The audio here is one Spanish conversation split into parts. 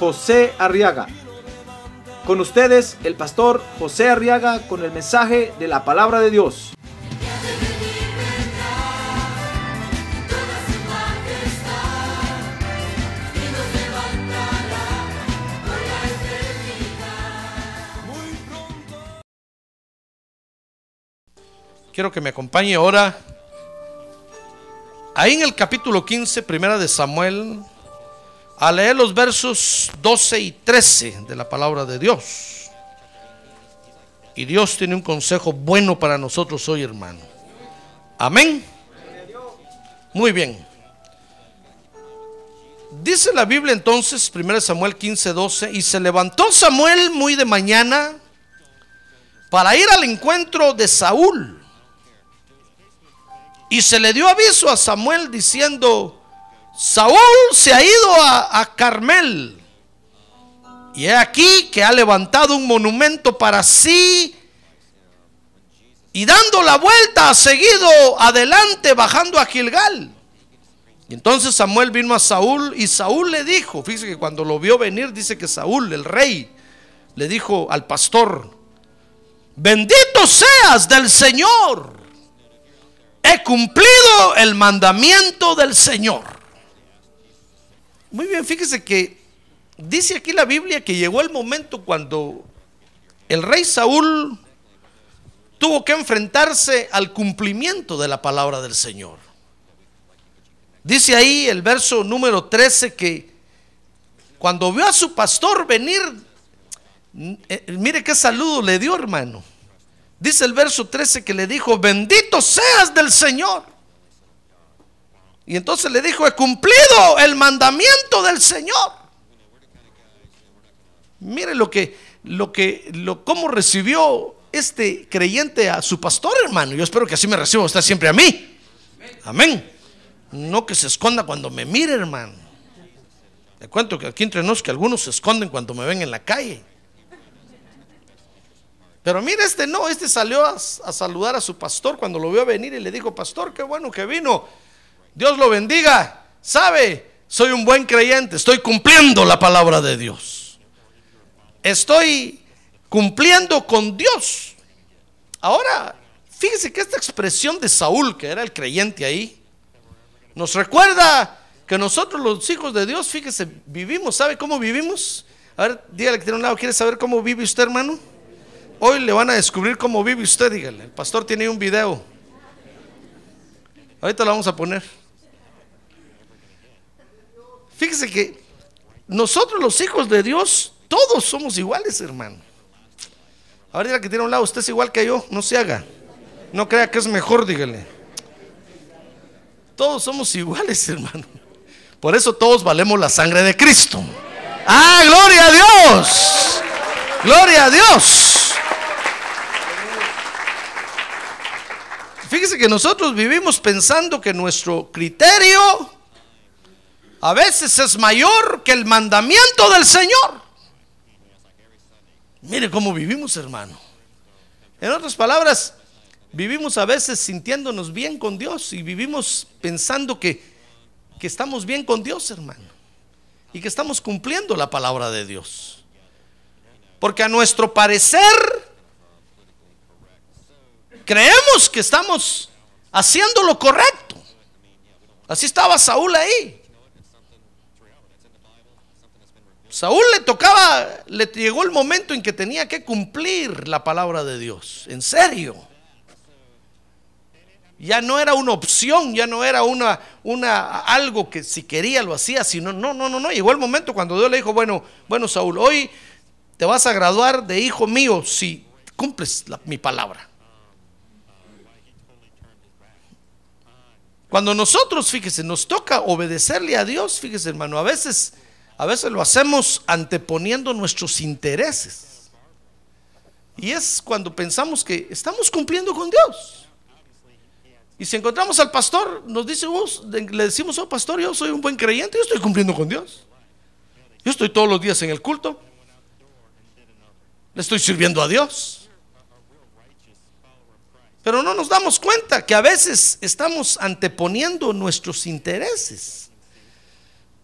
José Arriaga. Con ustedes, el pastor José Arriaga, con el mensaje de la Palabra de Dios. Quiero que me acompañe ahora, ahí en el capítulo 15, primera de Samuel, a leer los versos 12 y 13 de la palabra de Dios. Y Dios tiene un consejo bueno para nosotros hoy, hermano. Amén. Muy bien. Dice la Biblia entonces, 1 Samuel 15, 12, y se levantó Samuel muy de mañana para ir al encuentro de Saúl. Y se le dio aviso a Samuel diciendo: Saúl se ha ido a Carmel, y he aquí que ha levantado un monumento para sí, y dando la vuelta ha seguido adelante bajando a Gilgal. Y entonces Samuel vino a Saúl, y Saúl le dijo, fíjese que cuando lo vio venir, dice que Saúl, el rey, le dijo al pastor: bendito seas del Señor, he cumplido el mandamiento del Señor. Muy bien, fíjese que dice aquí la Biblia que llegó el momento cuando el rey Saúl tuvo que enfrentarse al cumplimiento de la palabra del Señor. Dice ahí el verso número 13 que cuando vio a su pastor venir, mire qué saludo le dio, hermano. Dice el verso 13 que le dijo: bendito seas del Señor. Y entonces le dijo: he cumplido el mandamiento del Señor. Mire cómo recibió este creyente a su pastor, hermano. Yo espero que así me reciba usted siempre a mí. Amén. No que se esconda cuando me mire, hermano. Le cuento que aquí entre nos que algunos se esconden cuando me ven en la calle. Pero mire, este salió a saludar a su pastor cuando lo vio venir y le dijo: pastor, qué bueno que vino. Dios lo bendiga, sabe, soy un buen creyente, estoy cumpliendo la palabra de Dios, estoy cumpliendo con Dios. Ahora, fíjese que esta expresión de Saúl, que era el creyente ahí, nos recuerda que nosotros los hijos de Dios, fíjese, vivimos, ¿sabe cómo vivimos? A ver, dígale que tiene un lado, ¿quiere saber cómo vive usted, hermano? Hoy le van a descubrir cómo vive usted, dígale, el pastor tiene un video. Ahorita lo vamos a poner. Fíjese que nosotros los hijos de Dios, todos somos iguales, hermano. Ahora dígale que tiene a un lado, usted es igual que yo, no se haga. No crea que es mejor, dígale. Todos somos iguales, hermano. Por eso todos valemos la sangre de Cristo. ¡Ah, gloria a Dios! ¡Gloria a Dios! Fíjese que nosotros vivimos pensando que nuestro criterio a veces es mayor que el mandamiento del Señor. Mire cómo vivimos, hermano. En otras palabras, vivimos a veces sintiéndonos bien con Dios y vivimos pensando que estamos bien con Dios, hermano, y que estamos cumpliendo la palabra de Dios. Porque a nuestro parecer creemos que estamos haciendo lo correcto. Así estaba Saúl ahí. Saúl le llegó el momento en que tenía que cumplir la palabra de Dios. En serio. Ya no era una opción, ya no era algo que si quería lo hacía, sino no. Llegó el momento cuando Dios le dijo: bueno Saúl, hoy te vas a graduar de hijo mío si cumples mi palabra. Cuando nosotros, fíjese, nos toca obedecerle a Dios, fíjese, hermano, a veces A veces lo hacemos anteponiendo nuestros intereses. Y es cuando pensamos que estamos cumpliendo con Dios. Y si encontramos al pastor, nos dice, le decimos, oh pastor, yo soy un buen creyente, yo estoy cumpliendo con Dios. Yo estoy todos los días en el culto. Le estoy sirviendo a Dios. Pero no nos damos cuenta que a veces estamos anteponiendo nuestros intereses.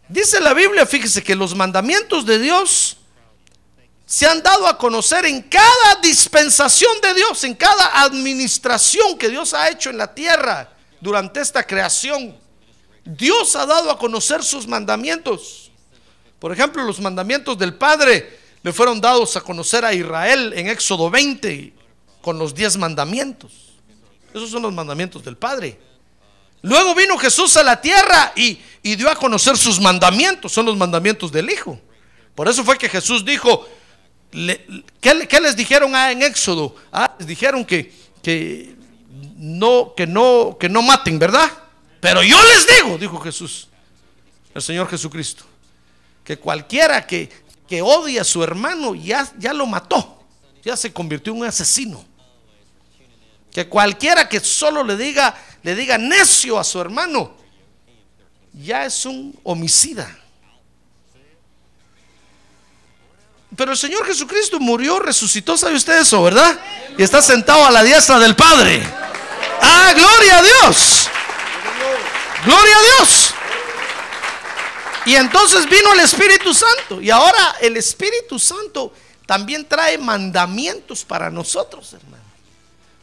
Dice la Biblia, fíjese, que los mandamientos de Dios se han dado a conocer en cada dispensación de Dios, en cada administración que Dios ha hecho en la tierra durante esta creación. Dios ha dado a conocer sus mandamientos. Por ejemplo, los mandamientos del Padre le fueron dados a conocer a Israel en Éxodo 20 con los 10 mandamientos. Esos son los mandamientos del Padre. Luego vino Jesús a la tierra y dio a conocer sus mandamientos. Son los mandamientos del Hijo. Por eso fue que Jesús dijo, ¿qué les dijeron en Éxodo? Les dijeron que no maten, ¿verdad? Pero yo les digo, dijo Jesús, el Señor Jesucristo, que cualquiera que odia a su hermano ya lo mató, ya se convirtió en un asesino. Que cualquiera que solo le diga necio a su hermano, ya es un homicida. Pero el Señor Jesucristo murió, resucitó, ¿sabe usted eso, verdad? Y está sentado a la diestra del Padre. ¡Ah, gloria a Dios! ¡Gloria a Dios! Y entonces vino el Espíritu Santo. Y ahora el Espíritu Santo también trae mandamientos para nosotros, hermano.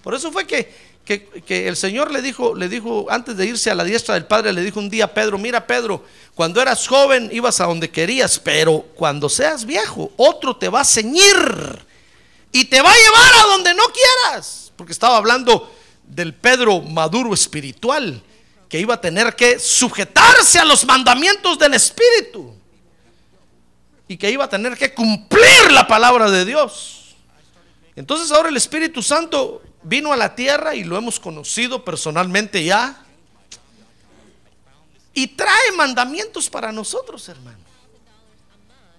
Por eso fue que el Señor le dijo antes de irse a la diestra del Padre, le dijo un día a Pedro, mira Pedro, cuando eras joven ibas a donde querías, pero cuando seas viejo otro te va a ceñir y te va a llevar a donde no quieras. Porque estaba hablando del Pedro maduro espiritual, que iba a tener que sujetarse a los mandamientos del Espíritu y que iba a tener que cumplir la palabra de Dios. Entonces ahora el Espíritu Santo vino a la tierra y lo hemos conocido personalmente ya, y trae mandamientos para nosotros, hermano.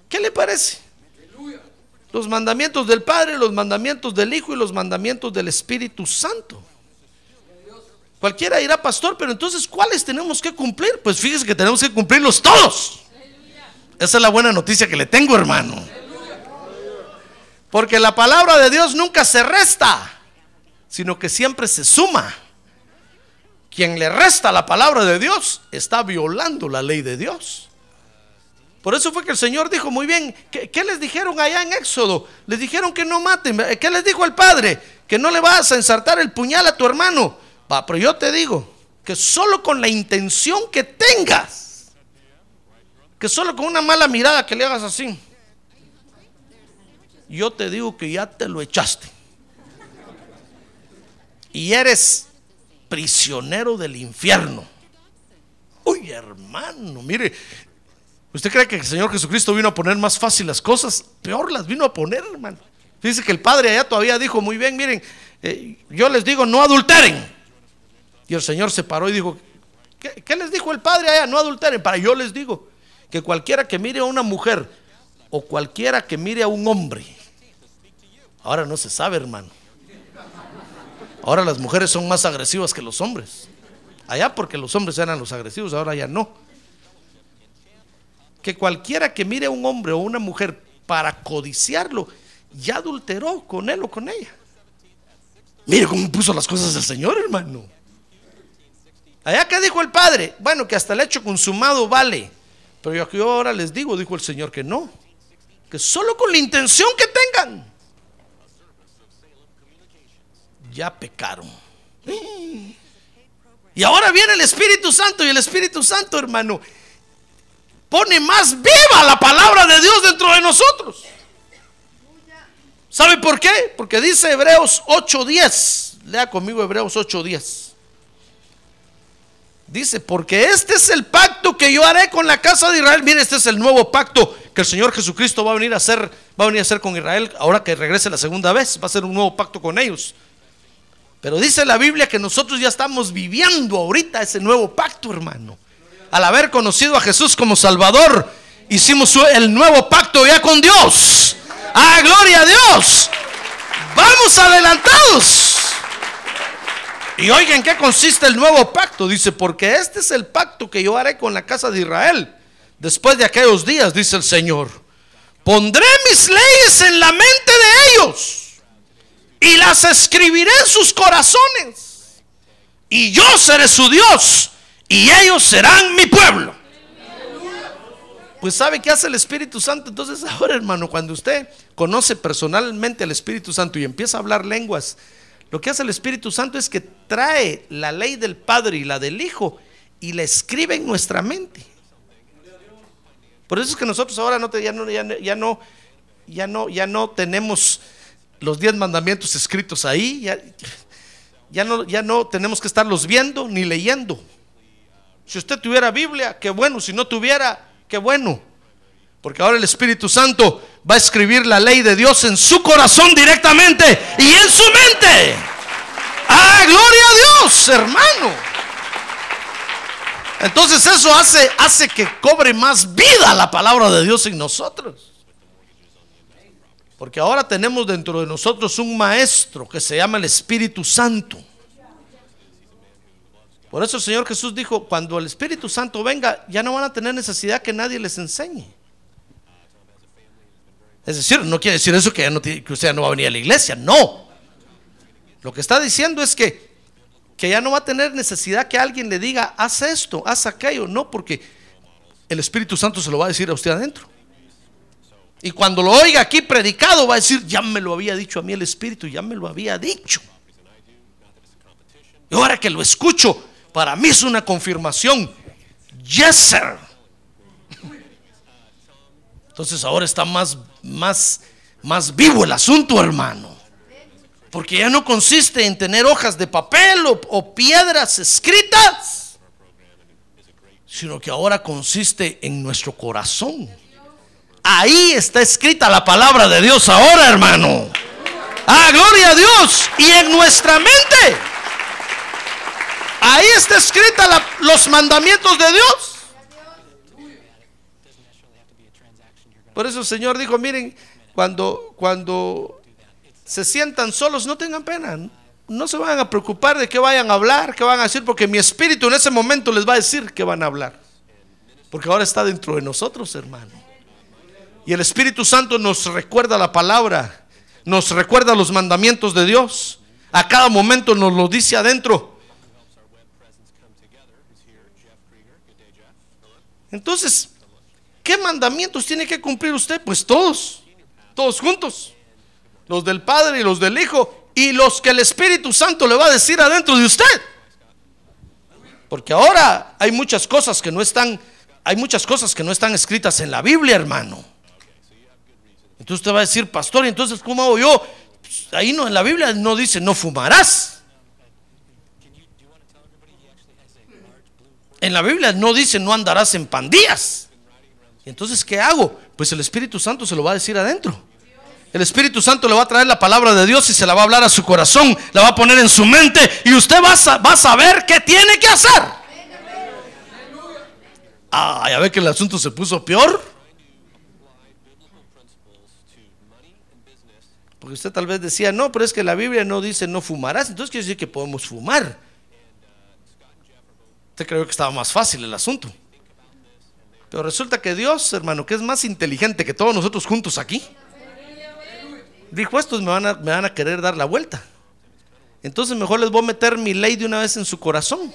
¿Qué le parece? Los mandamientos del Padre, los mandamientos del Hijo y los mandamientos del Espíritu Santo. Cualquiera dirá, pastor, pero entonces ¿cuáles tenemos que cumplir? Pues fíjese que tenemos que cumplirlos todos. Esa es la buena noticia que le tengo, hermano, porque la palabra de Dios nunca se resta, sino que siempre se suma. Quien le resta la palabra de Dios está violando la ley de Dios. Por eso fue que el Señor dijo, muy bien, ¿qué les dijeron allá en Éxodo? Les dijeron que no maten. ¿Qué les dijo el Padre? Que no le vas a ensartar el puñal a tu hermano. Va, pero yo te digo que solo con la intención que tengas, que solo con una mala mirada que le hagas así, yo te digo que ya te lo echaste y eres prisionero del infierno. Uy, hermano, mire, ¿usted cree que el Señor Jesucristo vino a poner más fácil las cosas? Peor las vino a poner, hermano. Dice que el Padre allá todavía dijo, muy bien, miren, yo les digo, no adulteren. Y el Señor se paró y dijo, ¿qué les dijo el Padre allá? No adulteren. Para yo les digo que cualquiera que mire a una mujer o cualquiera que mire a un hombre, ahora no se sabe, hermano. Ahora las mujeres son más agresivas que los hombres. Allá porque los hombres eran los agresivos, ahora ya no. Que cualquiera que mire a un hombre o una mujer para codiciarlo, ya adulteró con él o con ella. Mire cómo puso las cosas el Señor, hermano. Allá que dijo el Padre, bueno, que hasta el hecho consumado vale. Pero yo aquí ahora les digo, dijo el Señor, que no. Que solo con la intención que tengan, ya pecaron. Y ahora viene el Espíritu Santo, y el Espíritu Santo, hermano, pone más viva la palabra de Dios dentro de nosotros. ¿Sabe por qué? Porque dice Hebreos 8:10. Lea conmigo Hebreos 8:10. Dice, porque este es el pacto que yo haré con la casa de Israel. Mire, este es el nuevo pacto que el Señor Jesucristo va a venir a hacer con Israel ahora que regrese la segunda vez. Va a ser un nuevo pacto con ellos. Pero dice la Biblia que nosotros ya estamos viviendo ahorita ese nuevo pacto, hermano, al haber conocido a Jesús como Salvador. Hicimos el nuevo pacto ya con Dios. ¡Ah, gloria a Dios! ¡Vamos adelantados! Y oigan, ¿en qué consiste el nuevo pacto? Dice, porque este es el pacto que yo haré con la casa de Israel después de aquellos días, dice el Señor. Pondré mis leyes en la mente de ellos y las escribiré en sus corazones. Y yo seré su Dios y ellos serán mi pueblo. Pues ¿sabe qué hace el Espíritu Santo? Entonces ahora, hermano, cuando usted conoce personalmente al Espíritu Santo y empieza a hablar lenguas, lo que hace el Espíritu Santo es que trae la ley del Padre y la del Hijo y la escribe en nuestra mente. Por eso es que nosotros ahora ya no tenemos los 10 mandamientos escritos ahí, ya no tenemos que estarlos viendo ni leyendo. Si usted tuviera Biblia, qué bueno, si no tuviera, qué bueno, porque ahora el Espíritu Santo va a escribir la ley de Dios en su corazón directamente y en su mente. ¡Ah, gloria a Dios, hermano! Entonces eso hace que cobre más vida la palabra de Dios en nosotros, porque ahora tenemos dentro de nosotros un maestro que se llama el Espíritu Santo. Por eso el Señor Jesús dijo, cuando el Espíritu Santo venga, ya no van a tener necesidad que nadie les enseñe. Es decir, no quiere decir eso que usted ya no va a venir a la iglesia, no. Lo que está diciendo es que ya no va a tener necesidad que alguien le diga, haz esto, haz aquello. No, porque el Espíritu Santo se lo va a decir a usted adentro. Y cuando lo oiga aquí predicado, va a decir, ya me lo había dicho a mí el Espíritu, ya me lo había dicho. Y ahora que lo escucho, para mí es una confirmación. Yes, sir. Entonces ahora está más vivo el asunto, hermano, porque ya no consiste en tener hojas de papel o piedras escritas, sino que ahora consiste en nuestro corazón. Ahí está escrita la palabra de Dios ahora, hermano. ¡Ah, gloria a Dios! Y en nuestra mente, ahí está escrita los mandamientos de Dios. Por eso el Señor dijo, miren, cuando se sientan solos, no tengan pena, no se van a preocupar de qué vayan a hablar, qué van a decir, porque mi Espíritu en ese momento les va a decir qué van a hablar, porque ahora está dentro de nosotros, hermano. Y el Espíritu Santo nos recuerda la palabra, nos recuerda los mandamientos de Dios, a cada momento nos lo dice adentro. Entonces, ¿qué mandamientos tiene que cumplir usted? Pues todos juntos, los del Padre y los del Hijo y los que el Espíritu Santo le va a decir adentro de usted. Porque ahora hay muchas cosas que no están, escritas en la Biblia, hermano. Entonces usted va a decir, pastor, ¿y entonces cómo hago yo? Pues ahí no, en la Biblia no dice, no fumarás. En la Biblia no dice, no andarás en pandillas. Entonces, ¿qué hago? Pues el Espíritu Santo se lo va a decir adentro. El Espíritu Santo le va a traer la palabra de Dios y se la va a hablar a su corazón, la va a poner en su mente y usted va a saber qué tiene que hacer. Ah, ya ve que el asunto se puso peor, porque usted tal vez decía, no, pero es que la Biblia no dice no fumarás, entonces quiere decir que podemos fumar. Creo que estaba más fácil el asunto, pero resulta que Dios, hermano, que es más inteligente que todos nosotros juntos aquí, dijo, estos me van a querer dar la vuelta, entonces mejor les voy a meter mi ley de una vez en su corazón,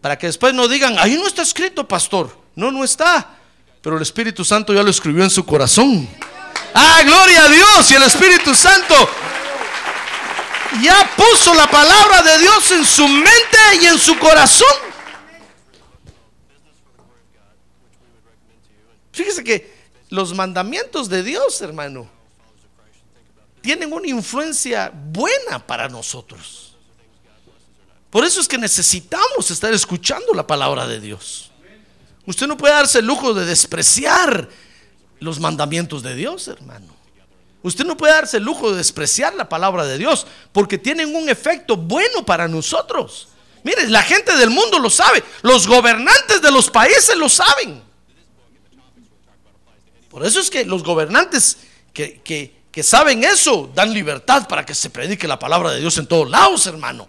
para que después no digan, ahí no está escrito, pastor. No está, pero el Espíritu Santo ya lo escribió en su corazón. ¡Ah, gloria a Dios! Y el Espíritu Santo ya puso la palabra de Dios en su mente y en su corazón. Fíjese que los mandamientos de Dios, hermano, tienen una influencia buena para nosotros. Por eso es que necesitamos estar escuchando la palabra de Dios. Usted no puede darse el lujo de despreciar los mandamientos de Dios, hermano. Usted no puede darse el lujo de despreciar la palabra de Dios, porque tienen un efecto bueno para nosotros. Mire, la gente del mundo lo sabe, los gobernantes de los países lo saben. Por eso es que los gobernantes que saben eso, dan libertad para que se predique la palabra de Dios en todos lados, hermano.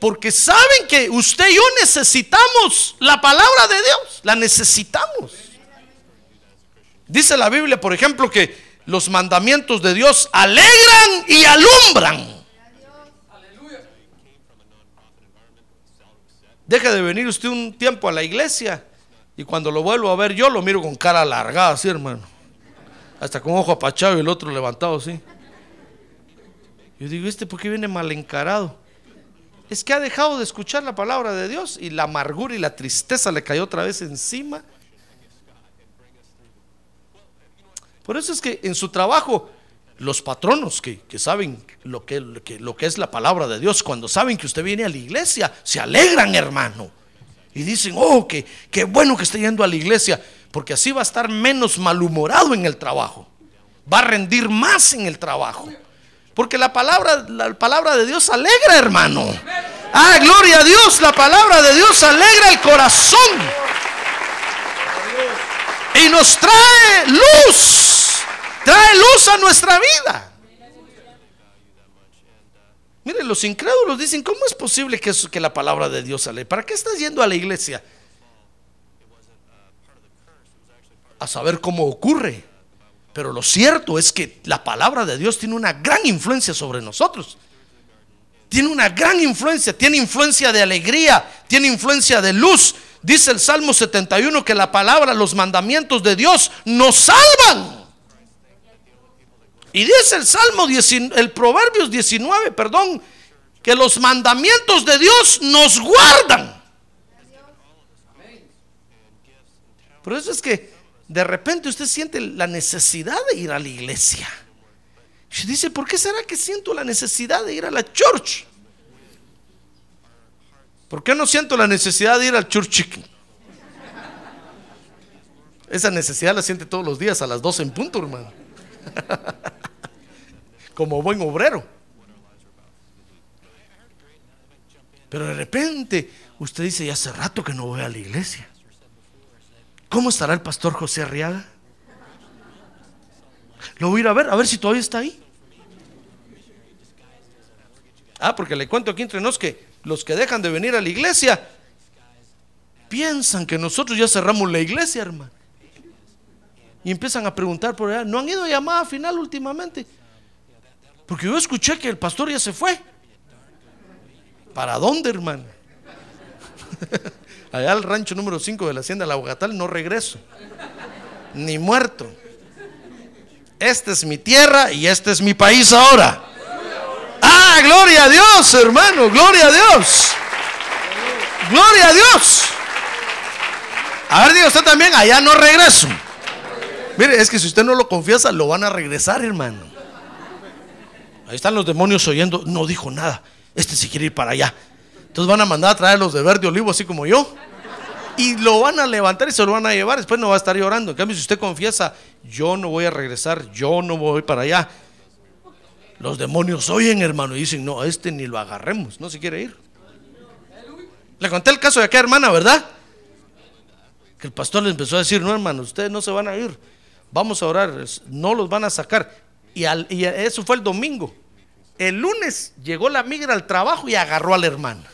Porque saben que usted y yo necesitamos la palabra de Dios, la necesitamos. Dice la Biblia, por ejemplo, que los mandamientos de Dios alegran y alumbran. Deja de venir usted un tiempo a la iglesia y cuando lo vuelvo a ver yo lo miro con cara alargada así, hermano, hasta con ojo apachado y el otro levantado así. Yo digo, ¿este por qué viene mal encarado? Es que ha dejado de escuchar la palabra de Dios y la amargura y la tristeza le cayó otra vez encima. Por eso es que en su trabajo, los patronos que saben lo que es la palabra de Dios, cuando saben que usted viene a la iglesia, se alegran, hermano. Y dicen, oh, qué bueno que esté yendo a la iglesia, porque así va a estar menos malhumorado en el trabajo, va a rendir más en el trabajo, porque la palabra de Dios alegra, hermano. Ah, gloria a Dios, la palabra de Dios alegra el corazón y nos trae luz a nuestra vida. Miren, los incrédulos dicen, ¿cómo es posible que la palabra de Dios alegra? ¿Para qué estás yendo a la iglesia? A saber cómo ocurre. Pero lo cierto es que la palabra de Dios tiene una gran influencia sobre nosotros. Tiene una gran influencia. Tiene influencia de alegría. Tiene influencia de luz. Dice el Salmo 71 que la palabra, los mandamientos de Dios nos salvan. Y dice el Salmo, el Proverbios 19, perdón, que los mandamientos de Dios nos guardan. Por eso es que de repente usted siente la necesidad de ir a la iglesia. Y dice, ¿por qué será que siento la necesidad de ir a la church? ¿Por qué no siento la necesidad de ir al church chicken? Esa necesidad la siente todos los días a las 12 en punto, hermano. Como buen obrero. Pero de repente usted dice, ya hace rato que no voy a la iglesia. ¿Cómo estará el pastor José Arriaga? Lo voy a ir a ver si todavía está ahí. Ah, porque le cuento aquí entre nos que los que dejan de venir a la iglesia piensan que nosotros ya cerramos la iglesia, hermano. Y empiezan a preguntar por allá, ¿no han ido a llamada final últimamente? Porque yo escuché que el pastor ya se fue. ¿Para dónde, hermano? Allá al rancho número 5 de la hacienda La Bogatal no regreso, ni muerto. Esta es mi tierra y este es mi país ahora. Ah, gloria a Dios, hermano, gloria a Dios. Gloria a Dios. A ver, diga usted también, allá no regreso. Mire, es que si usted no lo confiesa, lo van a regresar, hermano. Ahí están los demonios oyendo, no dijo nada, este sí quiere ir para allá. Entonces van a mandar a traer los de verde olivo, así como yo, y lo van a levantar y se lo van a llevar. Después no va a estar llorando. En cambio, si usted confiesa, yo no voy a regresar, yo no voy para allá, los demonios oyen, hermano, y dicen, no, a este ni lo agarremos, no se quiere ir. Le conté el caso de aquella hermana, ¿verdad? Que el pastor le empezó a decir, no, hermano, ustedes no se van a ir, vamos a orar, no los van a sacar. Y eso fue el domingo. El lunes llegó la migra al trabajo y agarró a la hermana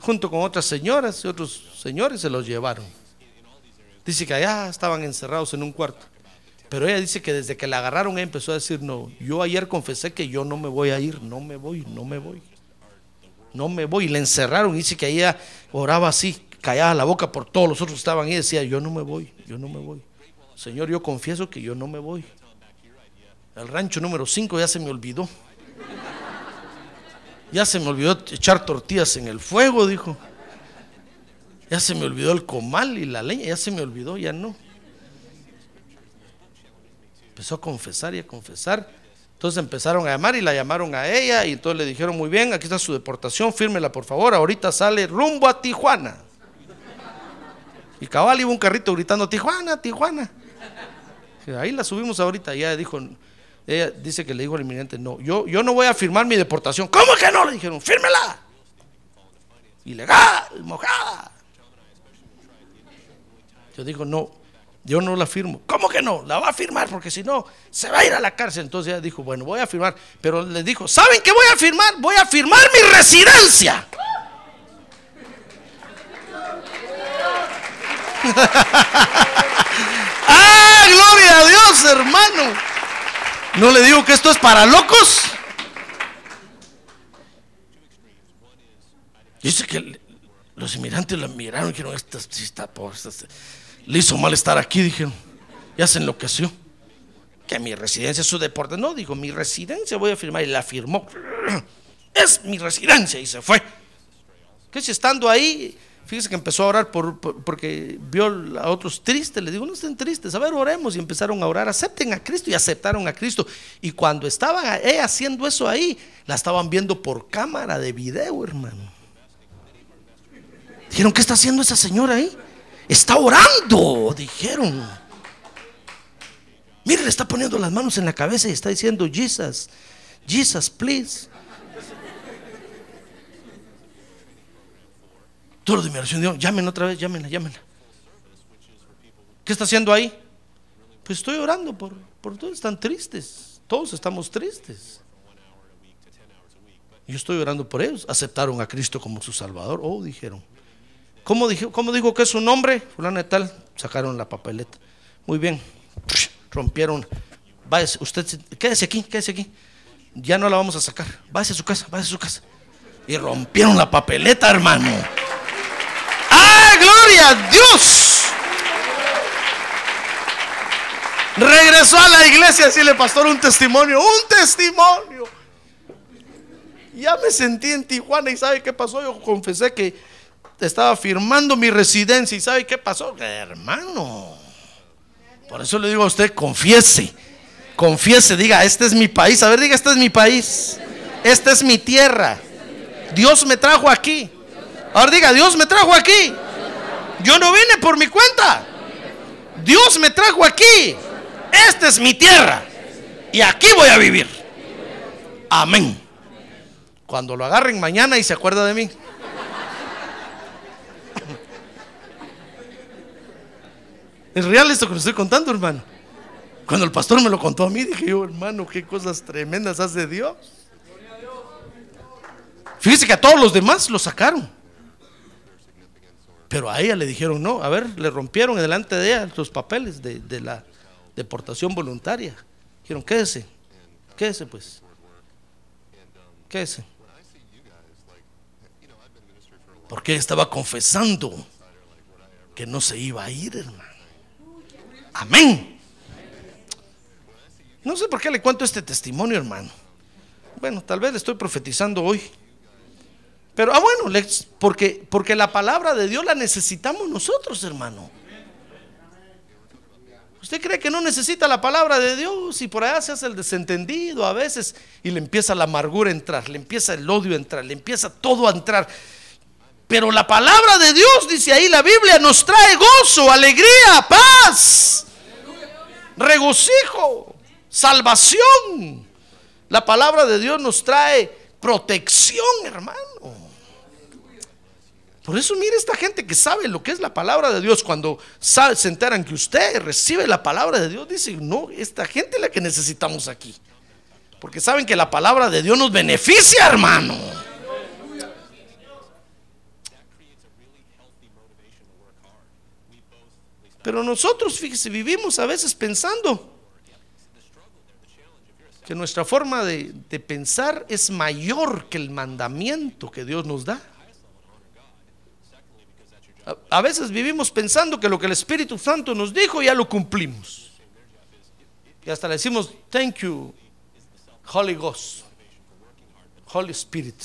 junto con otras señoras y otros señores, se los llevaron. Dice que allá estaban encerrados en un cuarto, pero ella dice que desde que la agarraron ella empezó a decir, no, yo ayer confesé que yo no me voy a ir, no me voy. Y la encerraron y dice que ella oraba así, callada la boca por todos los otros que estaban ahí, decía, yo no me voy, Señor, yo confieso que yo no me voy. El rancho número 5 ya se me olvidó. Ya se me olvidó echar tortillas en el fuego, dijo. Ya se me olvidó el comal y la leña, ya se me olvidó, ya no. Empezó a confesar y a confesar. Entonces empezaron a llamar y la llamaron a ella y entonces le dijeron, muy bien, aquí está su deportación, fírmela por favor, ahorita sale rumbo a Tijuana. Y cabal iba un carrito gritando, Tijuana, Tijuana. Ahí la subimos ahorita. Ya dijo, ella dice que le dijo al inmigrante, no, yo no voy a firmar mi deportación. ¿Cómo que no? Le dijeron, fírmela. Ilegal, mojada. Yo digo, no, Yo no la firmo. ¿Cómo que no? La va a firmar porque si no se va a ir a la cárcel. Entonces ella dijo, bueno, voy a firmar. Pero le dijo, ¿saben qué voy a firmar? Voy a firmar mi residencia. ¡Ah, gloria a Dios, hermano! ¿No le digo que esto es para locos? Dice que los inmigrantes la miraron y dijeron, esta sí está pobre, le hizo mal estar aquí, dijeron. Ya se enloqueció. Que mi residencia es su deporte. No, dijo, mi residencia voy a firmar. Y la firmó. Es mi residencia. Y se fue. Que si estando ahí, fíjese que empezó a orar porque vio a otros tristes. Le digo, no estén tristes, a ver, oremos. Y empezaron a orar, acepten a Cristo. Y aceptaron a Cristo. Y cuando estaban haciendo eso ahí, la estaban viendo por cámara de video, hermano. Dijeron, ¿qué está haciendo esa señora ahí? Está orando, dijeron. Mire, le está poniendo las manos en la cabeza y está diciendo, Jesus, Jesus, please. Todos los de mi oración dijeron, llámenla otra vez, llámenla. ¿Qué está haciendo ahí? Pues estoy orando por todos, están tristes. Todos estamos tristes. Yo estoy orando por ellos. Aceptaron a Cristo como su Salvador. Oh, dijeron. ¿Cómo dijo que es su nombre? Fulana de tal. Sacaron la papeleta. Muy bien. Rompieron. Váyase, usted quédese aquí. Ya no la vamos a sacar. Váyase a su casa. Y rompieron la papeleta, hermano. ¡Ah, gloria a Dios! Regresó a la iglesia a decirle, pastor, un testimonio. Ya me sentí en Tijuana. ¿Y sabe qué pasó? Yo confesé que estaba firmando mi residencia. ¿Y sabe qué pasó? Hermano, por eso le digo a usted, confiese, diga, este es mi país. A ver, diga, este es mi país, esta es mi tierra, Dios me trajo aquí. Ahora diga, Dios me trajo aquí. Yo no vine por mi cuenta, Dios me trajo aquí. Esta es mi tierra y aquí voy a vivir. Amén. Cuando lo agarren mañana y se acuerda de mí. Es real esto que le estoy contando, hermano. Cuando el pastor me lo contó a mí, dije yo, hermano, qué cosas tremendas hace Dios. Fíjese que a todos los demás lo sacaron, pero a ella le dijeron no. A ver, le rompieron delante de ella los papeles de la deportación voluntaria. Dijeron, quédese. Porque ella estaba confesando que no se iba a ir, hermano. Amén. No sé por qué le cuento este testimonio, hermano. Bueno, tal vez le estoy profetizando hoy. Pero, porque la palabra de Dios la necesitamos nosotros, hermano. ¿Usted cree que no necesita la palabra de Dios? Y por allá se hace el desentendido a veces. Y le empieza la amargura a entrar, le empieza el odio a entrar, le empieza todo a entrar. Pero la palabra de Dios, dice ahí la Biblia, nos trae gozo, alegría, paz, regocijo, salvación. La palabra de Dios nos trae protección, hermano. Por eso mire, esta gente que sabe lo que es la palabra de Dios, cuando se enteran que usted recibe la palabra de Dios, dice, no, esta gente es la que necesitamos aquí. Porque saben que la palabra de Dios nos beneficia, hermano. Pero nosotros, fíjese, vivimos a veces pensando que nuestra forma de pensar es mayor que el mandamiento que Dios nos da. A veces vivimos pensando que lo que el Espíritu Santo nos dijo ya lo cumplimos. Y hasta le decimos, thank you, Holy Ghost, Holy Spirit.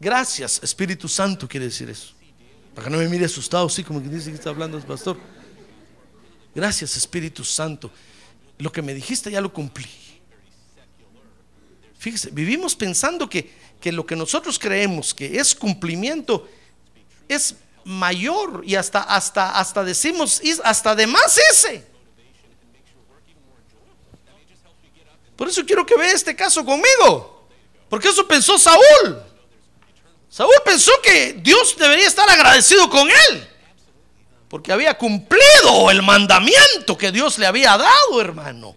Gracias, Espíritu Santo quiere decir eso. Para que no me mire asustado, así como que dice que está hablando el pastor. Gracias, Espíritu Santo. Lo que me dijiste ya lo cumplí. Fíjese, vivimos pensando que lo que nosotros creemos que es cumplimiento es mayor, y hasta decimos, hasta de más ese. Por eso quiero que vea este caso conmigo. Porque eso pensó Saúl. Saúl pensó que Dios debería estar agradecido con él. porque había cumplido el mandamiento que Dios le había dado, hermano.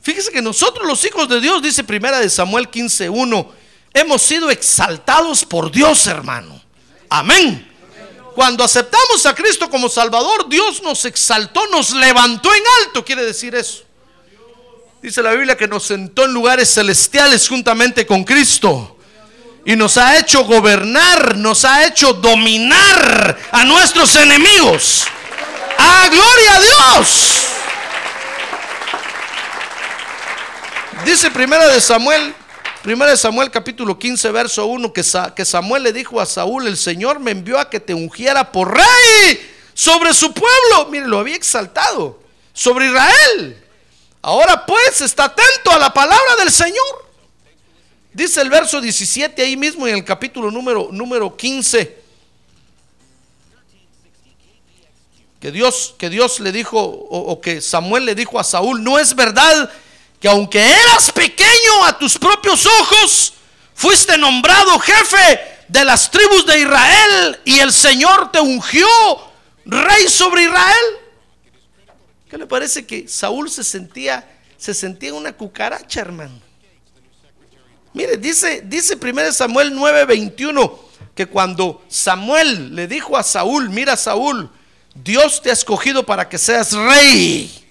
Fíjese que nosotros los hijos de Dios, dice primera de Samuel 15:1, hemos sido exaltados por Dios, hermano. Amén. Cuando aceptamos a Cristo como Salvador, Dios nos exaltó, nos levantó en alto, quiere decir eso. Dice la Biblia que nos sentó en lugares celestiales juntamente con Cristo, y nos ha hecho gobernar, nos ha hecho dominar a nuestros enemigos. ¡Ah, gloria a Dios! Dice primera de Samuel capítulo 15 verso 1 que Samuel le dijo a Saúl: el Señor me envió a que te ungiera por rey sobre su pueblo. Mire, lo había exaltado sobre Israel. Ahora pues está atento a la palabra del Señor. Dice el verso 17 ahí mismo en el capítulo número 15 que Dios le dijo, o que Samuel le dijo a Saúl: no es verdad que aunque eras pequeño a tus propios ojos, fuiste nombrado jefe de las tribus de Israel, y el Señor te ungió rey sobre Israel. ¿Qué le parece que Saúl se sentía una cucaracha, hermano? Mire, dice 1 Samuel 9:21 que cuando Samuel le dijo a Saúl: mira, Saúl, Dios te ha escogido para que seas rey,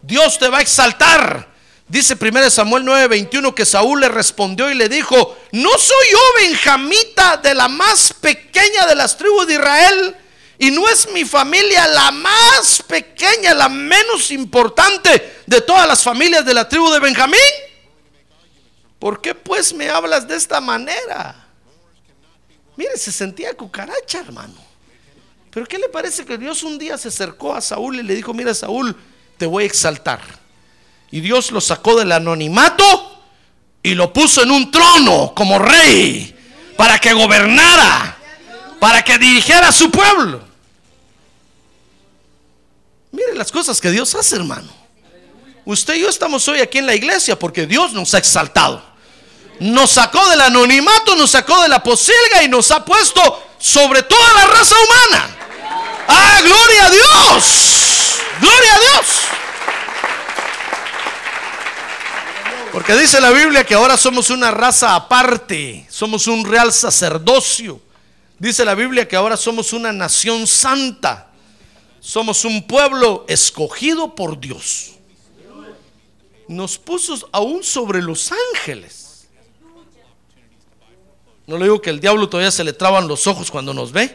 Dios te va a exaltar. Dice 1 Samuel 9:21 que Saúl le respondió y le dijo: ¿no soy yo benjamita, de la más pequeña de las tribus de Israel? ¿Y no es mi familia la más pequeña, la menos importante de todas las familias de la tribu de Benjamín? ¿Por qué pues me hablas de esta manera? Mire, se sentía cucaracha, hermano. Pero ¿qué le parece que Dios un día se acercó a Saúl y le dijo: mira, Saúl, te voy a exaltar? Y Dios lo sacó del anonimato y lo puso en un trono como rey, para que gobernara, para que dirigiera a su pueblo. Mire las cosas que Dios hace, hermano. Usted y yo estamos hoy aquí en la iglesia porque Dios nos ha exaltado, nos sacó del anonimato, nos sacó de la posilga y nos ha puesto sobre toda la raza humana. ¡Ah, gloria a Dios! ¡Gloria a Dios! Porque dice la Biblia que ahora somos una raza aparte, somos un real sacerdocio. Dice la Biblia que ahora somos una nación santa, somos un pueblo escogido por Dios. Nos puso aún sobre los ángeles. No le digo que el diablo todavía se le traban los ojos cuando nos ve,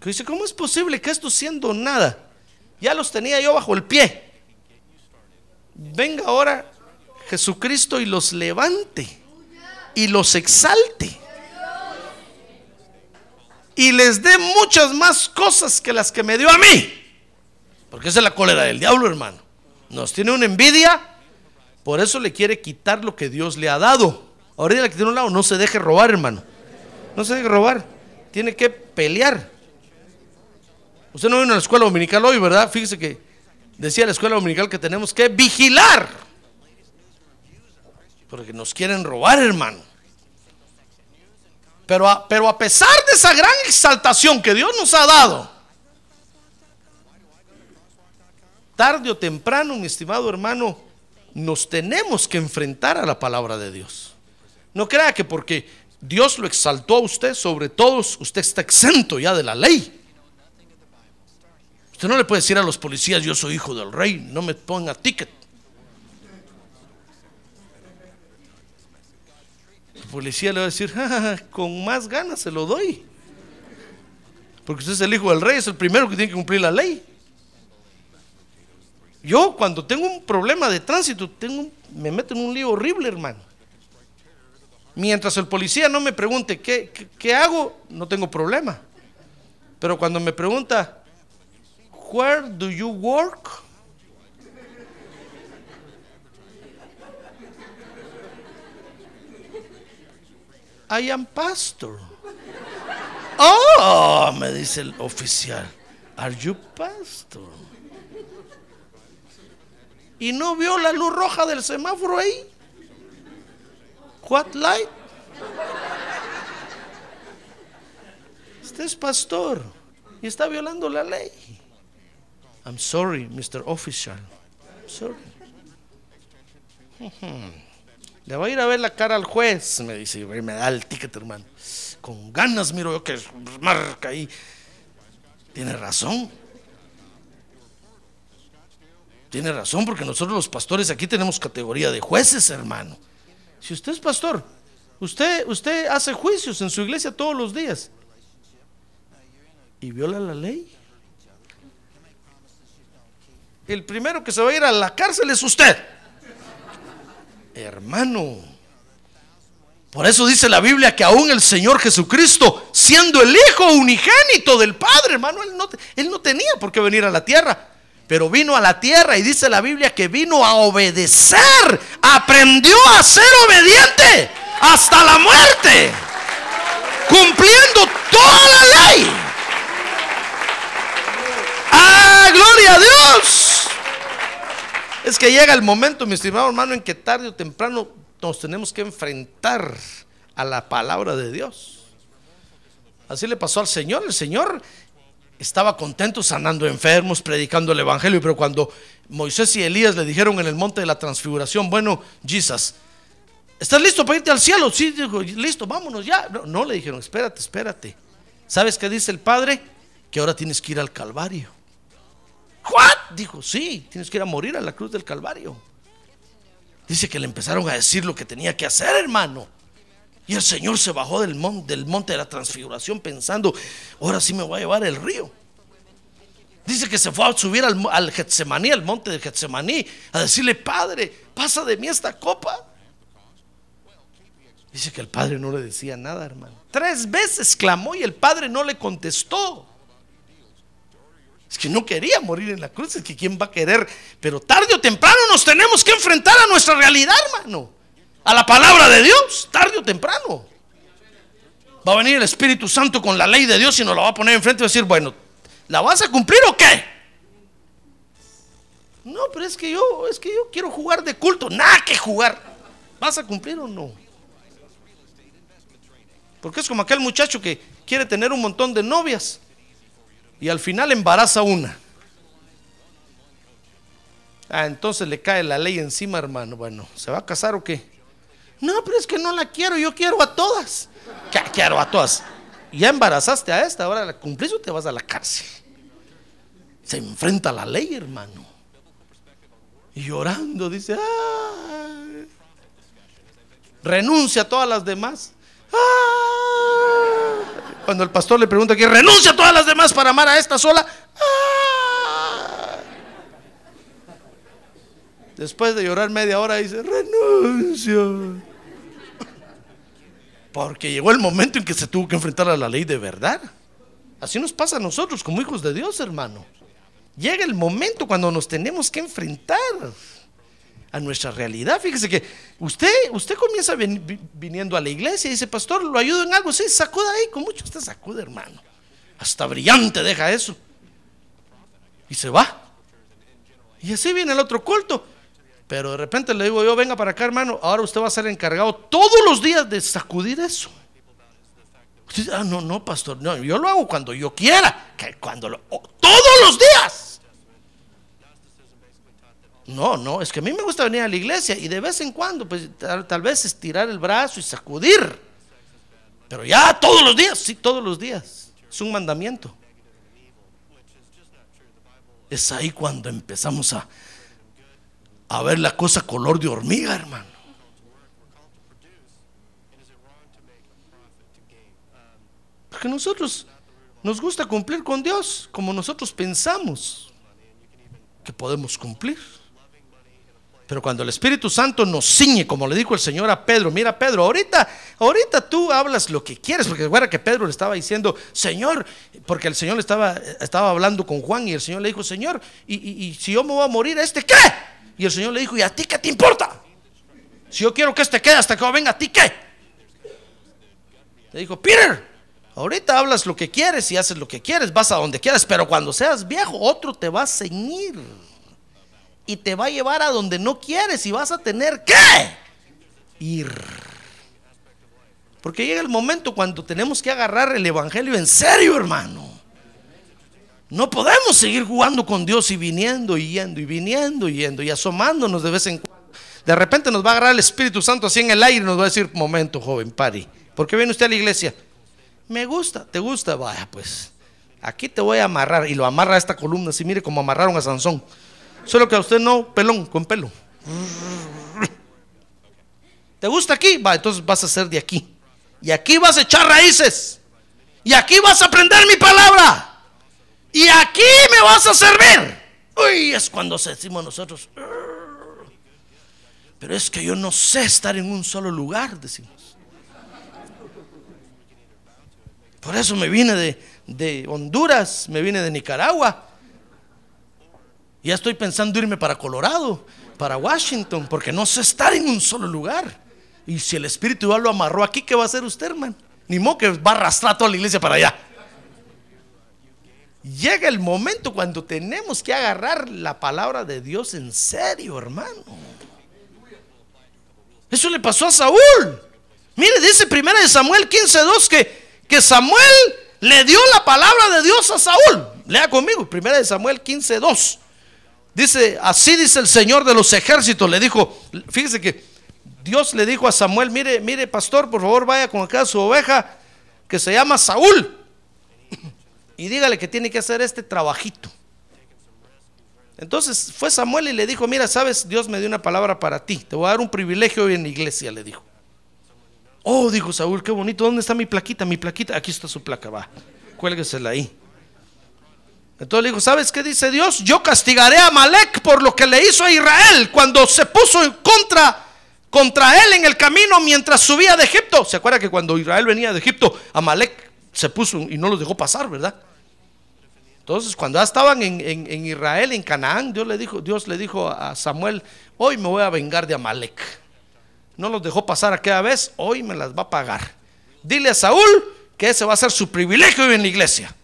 que dice: ¿cómo es posible que esto siendo nada, ya los tenía yo bajo el pie, venga ahora Jesucristo y los levante y los exalte y les dé muchas más cosas que las que me dio a mí? Porque esa es la cólera del diablo, hermano. Nos tiene una envidia, por eso le quiere quitar lo que Dios le ha dado. Ahorita la que tiene un lado, no se deje robar, hermano, no se deje robar, tiene que pelear. Usted no vino a la escuela dominical hoy, ¿verdad? Fíjese que decía la escuela dominical que tenemos que vigilar, porque nos quieren robar, hermano. Pero a pesar de esa gran exaltación que Dios nos ha dado, tarde o temprano, mi estimado hermano, nos tenemos que enfrentar a la palabra de Dios. No crea que porque Dios lo exaltó a usted sobre todos, usted está exento ya de la ley. Usted no le puede decir a los policías: yo soy hijo del rey, no me ponga ticket. Policía le va a decir: ja, ja, ja, con más ganas se lo doy, porque usted es el hijo del rey, es el primero que tiene que cumplir la ley. Yo cuando tengo un problema de tránsito me meto en un lío horrible, hermano. Mientras el policía no me pregunte ¿qué hago?, no tengo problema. Pero cuando me pregunta: where do you work?, I am pastor. Oh, me dice el oficial, are you pastor? ¿Y no vio la luz roja del semáforo ahí? What light? Usted es pastor. y está violando la ley. I'm sorry, Mr. Officer. I'm sorry. Le voy a ir a ver la cara al juez, me dice, y me da el ticket, hermano. Con ganas miro yo que marca ahí. Tiene razón. Tiene razón, porque nosotros los pastores aquí tenemos categoría de jueces, hermano. Si usted es pastor, usted hace juicios en su iglesia todos los días y viola la ley, el primero que se va a ir a la cárcel es usted, hermano. Por eso dice la Biblia que aún el Señor Jesucristo, siendo el Hijo unigénito del Padre, hermano, él no tenía por qué venir a la tierra, pero vino a la tierra, y dice la Biblia que vino a obedecer, aprendió a ser obediente hasta la muerte, cumpliendo toda la ley. ¡Ah, gloria a Dios! Es que llega el momento, mi estimado hermano, en que tarde o temprano nos tenemos que enfrentar a la palabra de Dios. Así le pasó al Señor. El Señor estaba contento sanando enfermos, predicando el evangelio, pero cuando Moisés y Elías le dijeron en el monte de la transfiguración: bueno, Jesús, ¿estás listo para irte al cielo? Sí, dijo, listo, vámonos ya. No, le dijeron, espérate. ¿Sabes qué dice el Padre? Que ahora tienes que ir al Calvario. ¿What? Dijo, sí, tienes que ir a morir a la cruz del Calvario. Dice que le empezaron a decir lo que tenía que hacer, hermano. Y el Señor se bajó del monte de la transfiguración pensando, ahora sí me voy a llevar el río. Dice que se fue a subir al Getsemaní, al monte de Getsemaní, a decirle: Padre, pasa de mí esta copa. Dice que el Padre no le decía nada, hermano. 3 veces clamó y el Padre no le contestó. Es que no quería morir en la cruz. Es que quién va a querer. Pero tarde o temprano nos tenemos que enfrentar a nuestra realidad, hermano, a la palabra de Dios. Tarde o temprano va a venir el Espíritu Santo con la ley de Dios y nos la va a poner enfrente y va a decir: bueno, ¿la vas a cumplir o qué? No, pero es que yo quiero jugar de culto. Nada que jugar. ¿Vas a cumplir o no? Porque es como aquel muchacho que quiere tener un montón de novias y al final embaraza una. Ah, entonces le cae la ley encima, hermano. Bueno, ¿se va a casar o qué? No, pero es que no la quiero, yo quiero a todas. ¿Qué quiero a todas? Ya embarazaste a esta, ahora la cumplís o te vas a la cárcel. Se enfrenta a la ley, hermano. Y llorando dice: ¡ah! Renuncia a todas las demás. Ah, cuando el pastor le pregunta que renuncia a todas las demás para amar a esta sola. Ah, después de llorar media hora dice: renuncio, porque llegó el momento en que se tuvo que enfrentar a la ley de verdad. Así nos pasa a nosotros como hijos de Dios, hermano. Llega el momento cuando nos tenemos que enfrentar a nuestra realidad. Fíjese que usted comienza viniendo a la iglesia y dice: pastor, ¿lo ayudo en algo? Sí, sacuda ahí, con mucho usted sacude, hermano, hasta brillante deja eso y se va. Y así viene el otro culto, pero de repente le digo yo: venga para acá, hermano, ahora usted va a ser encargado todos los días de sacudir eso. Usted: ah, no pastor, no, yo lo hago cuando yo quiera, todos los días. No, es que a mí me gusta venir a la iglesia y de vez en cuando, pues tal vez estirar el brazo y sacudir. Pero ya todos los días, sí, todos los días. Es un mandamiento. Es ahí cuando empezamos a ver la cosa color de hormiga, hermano. Porque nosotros nos gusta cumplir con Dios como nosotros pensamos que podemos cumplir. Pero cuando el Espíritu Santo nos ciñe, como le dijo el Señor a Pedro: mira, Pedro, ahorita tú hablas lo que quieres. Porque recuerda que Pedro le estaba diciendo: Señor, porque el Señor le estaba hablando con Juan, y el Señor le dijo: Señor, y si yo me voy a morir, ¿a este qué? Y el Señor le dijo: ¿y a ti qué te importa? Si yo quiero que este quede hasta que yo venga, ¿a ti qué? Le dijo: Peter, ahorita hablas lo que quieres y haces lo que quieres, vas a donde quieras, pero cuando seas viejo otro te va a ceñir y te va a llevar a donde no quieres y vas a tener que ir. Porque llega el momento cuando tenemos que agarrar el evangelio en serio, hermano. No podemos seguir jugando con Dios y viniendo y yendo y viniendo y yendo y asomándonos de vez en cuando. De repente nos va a agarrar el Espíritu Santo así en el aire y nos va a decir: momento, joven, pare. ¿Por qué viene usted a la iglesia? Me gusta, te gusta, vaya pues, aquí te voy a amarrar. Y lo amarra a esta columna así, mire como amarraron a Sansón. Solo que a usted no, pelón, con pelo. ¿Te gusta aquí? Va, entonces vas a ser de aquí. Y aquí vas a echar raíces. Y aquí vas a aprender mi palabra. Y aquí me vas a servir. Uy, es cuando decimos nosotros: pero es que yo no sé estar en un solo lugar, decimos. Por eso me vine de Honduras, me vine de Nicaragua. Ya estoy pensando irme para Colorado, para Washington, porque no sé estar en un solo lugar. Y si el Espíritu ya lo amarró aquí, ¿qué va a hacer usted, hermano? Ni modo que va a arrastrar a toda la iglesia para allá. Llega el momento cuando tenemos que agarrar la palabra de Dios en serio, hermano. Eso le pasó a Saúl. Mire, dice 1 Samuel 15:2 que Samuel le dio la palabra de Dios a Saúl. Lea conmigo, 1 Samuel 15:2. Dice: así dice el Señor de los ejércitos. Le dijo, fíjese que Dios le dijo a Samuel: mire pastor, por favor vaya con acá a su oveja que se llama Saúl. Y dígale que tiene que hacer este trabajito. Entonces fue Samuel y le dijo: mira, sabes, Dios me dio una palabra para ti, te voy a dar un privilegio hoy en la iglesia, le dijo. Oh, dijo Saúl, qué bonito, ¿dónde está mi plaquita? Mi plaquita, aquí está su placa, va, cuélguesela ahí. Entonces le dijo: ¿sabes qué dice Dios? Yo castigaré a Amalec por lo que le hizo a Israel cuando se puso en contra él en el camino mientras subía de Egipto. ¿Se acuerda que cuando Israel venía de Egipto, Amalec se puso y no los dejó pasar, ¿verdad? Entonces cuando ya estaban en Israel, en Canaán, Dios le dijo a Samuel: hoy me voy a vengar de Amalec. No los dejó pasar aquella vez, hoy me las va a pagar. Dile a Saúl que ese va a ser su privilegio en la iglesia.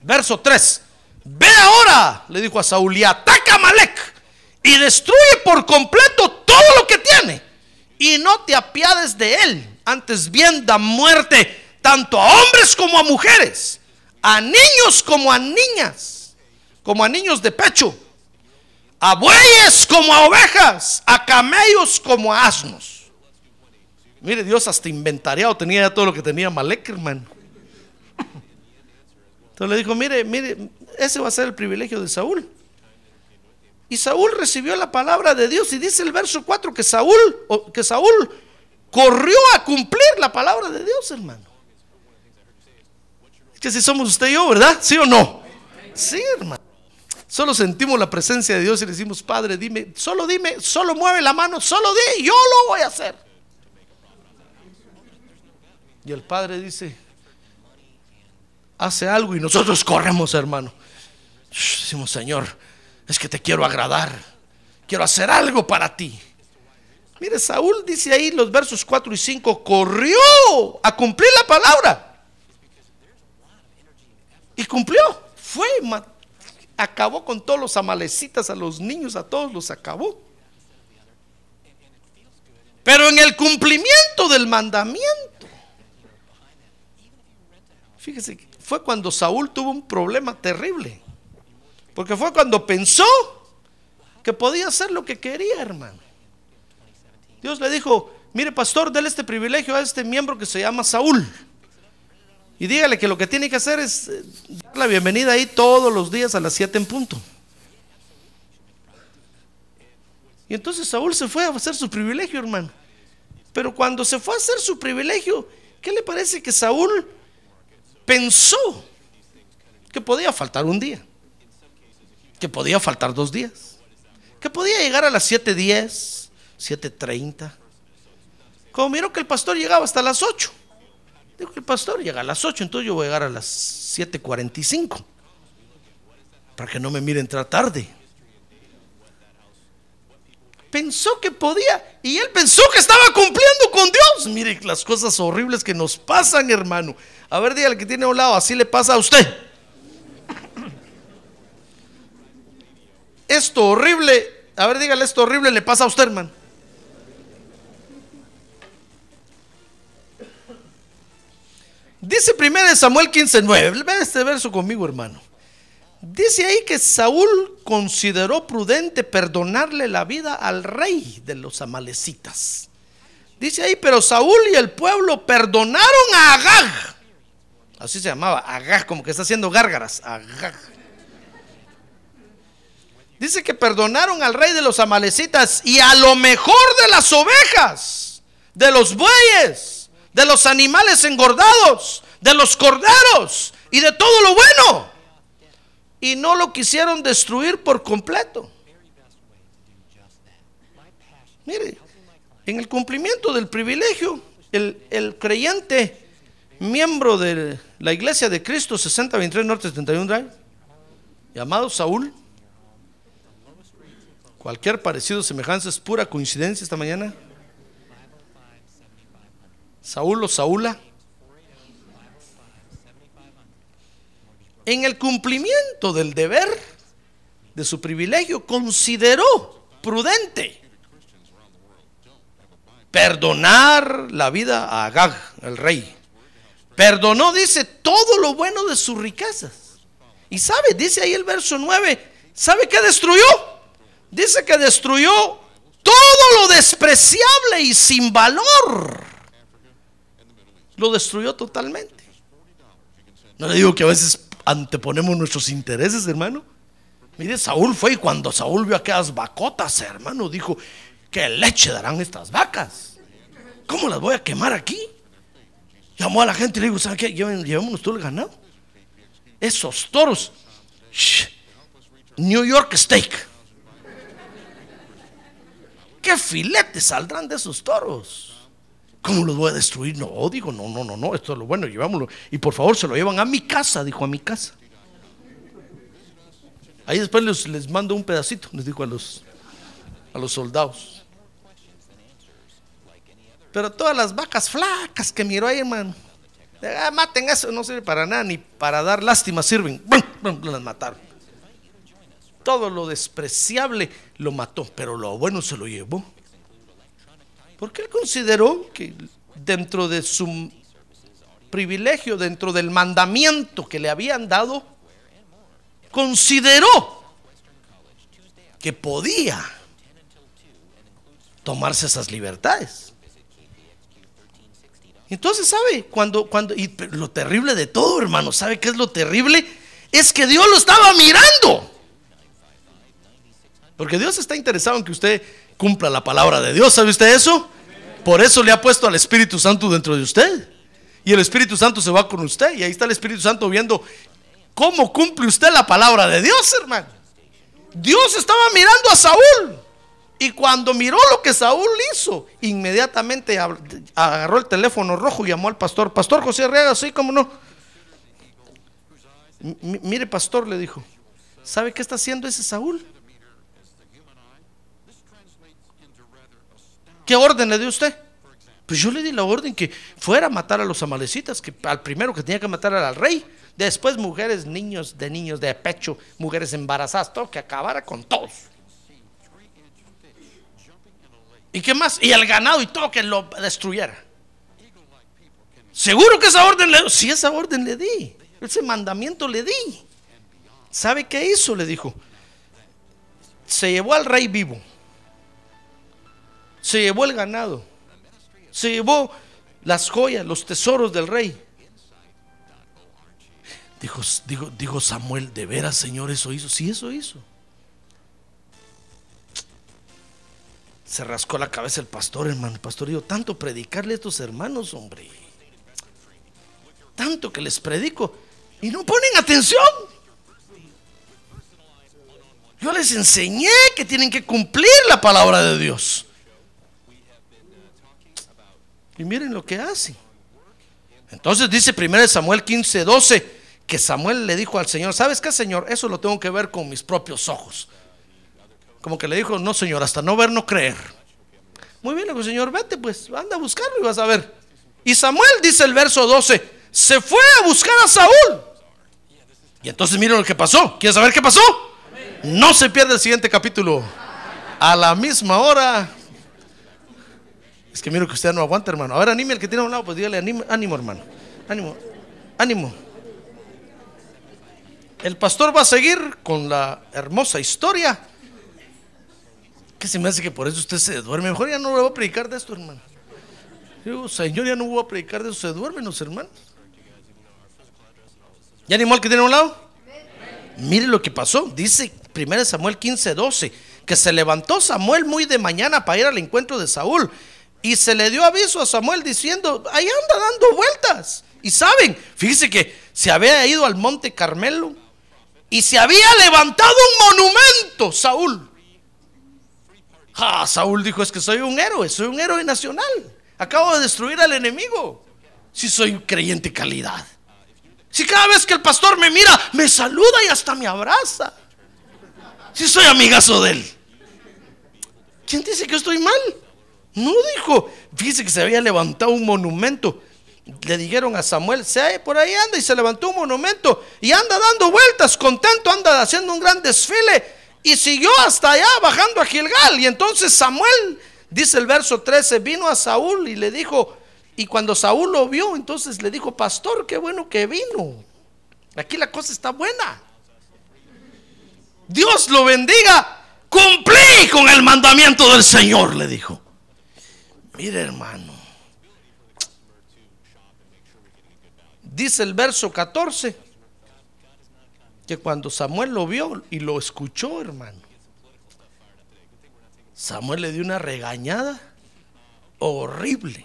Verso 3: ve ahora, le dijo a Saúl, y ataca a Amalec y destruye por completo todo lo que tiene, y no te apiades de él, antes bien da muerte tanto a hombres como a mujeres, a niños como a niñas, como a niños de pecho, a bueyes como a ovejas, a camellos como a asnos. Mire, Dios hasta inventariado tenía ya todo lo que tenía Amalec, hermano. Entonces le dijo: mire, ese va a ser el privilegio de Saúl. Y Saúl recibió la palabra de Dios. Y dice el verso 4 que Saúl corrió a cumplir la palabra de Dios, hermano. Que si somos usted y yo, ¿verdad? ¿Sí o no? Sí, hermano. Solo sentimos la presencia de Dios y le decimos: Padre, dime, solo mueve la mano, solo di, yo lo voy a hacer. Y el Padre dice: hace algo, y nosotros corremos, hermano. Decimos: Señor, es que te quiero agradar, quiero hacer algo para ti. Mire, Saúl dice ahí los versos 4 y 5, corrió a cumplir la palabra. Y cumplió, fue, acabó con todos los amalecitas, a los niños, a todos los acabó. Pero en el cumplimiento del mandamiento, fíjese, fue cuando Saúl tuvo un problema terrible, porque fue cuando pensó que podía hacer lo que quería, hermano. Dios le dijo: mire pastor, dele este privilegio a este miembro que se llama Saúl. Y dígale que lo que tiene que hacer es dar la bienvenida ahí todos los días a las 7 en punto. Y entonces Saúl se fue a hacer su privilegio, hermano. Pero cuando se fue a hacer su privilegio, ¿qué le parece que Saúl pensó? Que podía faltar un día, que podía faltar 2 días, que podía llegar a las 7:10, 7:30. Como miró que el pastor llegaba hasta las 8. Dijo: el pastor llega a las 8, entonces yo voy a llegar a las 7:45 para que no me mire entrar tarde. Pensó que podía, y él pensó que estaba cumpliendo con Dios. Mire las cosas horribles que nos pasan, hermano. A ver, dígale que tiene a un lado: así le pasa a usted. Esto horrible, a ver, dígale: esto horrible le pasa a usted, hermano. Dice 1 Samuel 15:9, ve este verso conmigo, hermano. Dice ahí que Saúl consideró prudente perdonarle la vida al rey de los amalecitas. Dice ahí, pero Saúl y el pueblo perdonaron a Agag. Así se llamaba, Agag, como que está haciendo gárgaras. Agag. Dice que perdonaron al rey de los amalecitas y a lo mejor de las ovejas, de los bueyes, de los animales engordados, de los corderos y de todo lo bueno. Y no lo quisieron destruir por completo. Mire, en el cumplimiento del privilegio, el creyente, miembro de la Iglesia de Cristo 6023 Norte 71 Drive, llamado Saúl. Cualquier parecido o semejanza es pura coincidencia esta mañana. Saúl o Saúla. En el cumplimiento del deber de su privilegio, consideró prudente perdonar la vida a Agag, el rey. Perdonó, dice, todo lo bueno de sus riquezas. Y sabe, dice ahí el verso 9, ¿sabe qué destruyó? Dice que destruyó todo lo despreciable y sin valor. Lo destruyó totalmente. No le digo que a veces anteponemos nuestros intereses, hermano. Mire, Saúl fue, y cuando Saúl vio aquellas vacotas, hermano, dijo, ¿qué leche darán estas vacas? ¿Cómo las voy a quemar aquí? Llamó a la gente y le dijo, ¿saben qué? Llevémonos todo el ganado. Esos toros. Shh. New York Steak. ¿Qué filetes saldrán de esos toros? ¿Cómo los voy a destruir? No, digo, no, esto es lo bueno, llevámoslo. Y por favor, se lo llevan a mi casa, dijo, a mi casa. Ahí después les mando un pedacito, les dijo a los soldados. Pero todas las vacas flacas que miró ahí, hermano, maten eso, no sirve para nada, ni para dar lástima sirven. Las mataron. Todo lo despreciable lo mató, pero lo bueno se lo llevó. Porque él consideró que dentro de su privilegio, dentro del mandamiento que le habían dado, consideró que podía tomarse esas libertades. Entonces, ¿sabe? Y lo terrible de todo, hermano, ¿sabe qué es lo terrible? Es que Dios lo estaba mirando. Porque Dios está interesado en que usted cumpla la palabra de Dios, ¿sabe usted eso? Por eso le ha puesto al Espíritu Santo dentro de usted. Y el Espíritu Santo se va con usted. Y ahí está el Espíritu Santo viendo cómo cumple usted la palabra de Dios, hermano. Dios estaba mirando a Saúl. Y cuando miró lo que Saúl hizo, inmediatamente agarró el teléfono rojo y llamó al pastor. Pastor José Arriaga, sí, cómo no. Mire, pastor, le dijo, ¿sabe qué está haciendo ese Saúl? ¿Qué orden le dio usted? Pues yo le di la orden que fuera a matar a los amalecitas, que al primero que tenía que matar era al rey. Después mujeres, niños de pecho, mujeres embarazadas, todo, que acabara con todos. ¿Y qué más? Y el ganado y todo, que lo destruyera. Seguro que esa orden le di. Sí, esa orden le di. Ese mandamiento le di. ¿Sabe qué hizo? Le dijo. Se llevó al rey vivo. Se llevó el ganado. Se llevó las joyas, los tesoros del rey. Dijo Samuel, ¿de veras, Señor, eso hizo? Sí, eso hizo. Se rascó la cabeza el pastor, hermano. El pastor dijo, tanto predicarle a estos hermanos, hombre. Tanto que les predico y no ponen atención. Yo les enseñé que tienen que cumplir la palabra de Dios. Y miren lo que hace. Entonces dice 1 Samuel 15:12 que Samuel le dijo al Señor, ¿sabes qué, Señor? Eso lo tengo que ver con mis propios ojos. Como que le dijo, no, Señor, hasta no ver, no creer. Muy bien, le dijo, Señor, vete pues, anda a buscarlo y vas a ver. Y Samuel, dice el verso 12, se fue a buscar a Saúl. Y entonces miren lo que pasó. ¿Quieres saber qué pasó? No se pierde el siguiente capítulo. A la misma hora. Es que miro que usted no aguanta, hermano. Ahora anime al que tiene a un lado, pues dígale, ánimo, hermano. Ánimo. El pastor va a seguir con la hermosa historia. Que se me hace que por eso usted se duerme. Mejor ya no le voy a predicar de esto, hermano. Digo, Señor, ya no voy a predicar de eso. Se duermen los hermanos. ¿Ya animó al que tiene a un lado? Sí. Mire lo que pasó. Dice 1 Samuel 15:12 que se levantó Samuel muy de mañana para ir al encuentro de Saúl. Y se le dio aviso a Samuel diciendo, ahí anda dando vueltas. Y saben, fíjense que se había ido al monte Carmelo y se había levantado un monumento, Saúl. Ah, Saúl dijo, es que soy un héroe nacional. Acabo de destruir al enemigo. Si soy un creyente calidad. Si cada vez que el pastor me mira, me saluda y hasta me abraza. Si soy amigazo de él. ¿Quién dice que estoy mal? No, dijo. Fíjese que se había levantado un monumento. Le dijeron a Samuel, por ahí anda, y se levantó un monumento y anda dando vueltas, contento, anda haciendo un gran desfile. Y siguió hasta allá, bajando a Gilgal. Y entonces Samuel, dice el verso 13, vino a Saúl y le dijo, y cuando Saúl lo vio, entonces le dijo, pastor, qué bueno que vino. Aquí la cosa está buena. Dios lo bendiga. Cumplí con el mandamiento del Señor, le dijo. Mire, hermano. Dice el verso 14 que cuando Samuel lo vio y lo escuchó, hermano, Samuel le dio una regañada horrible.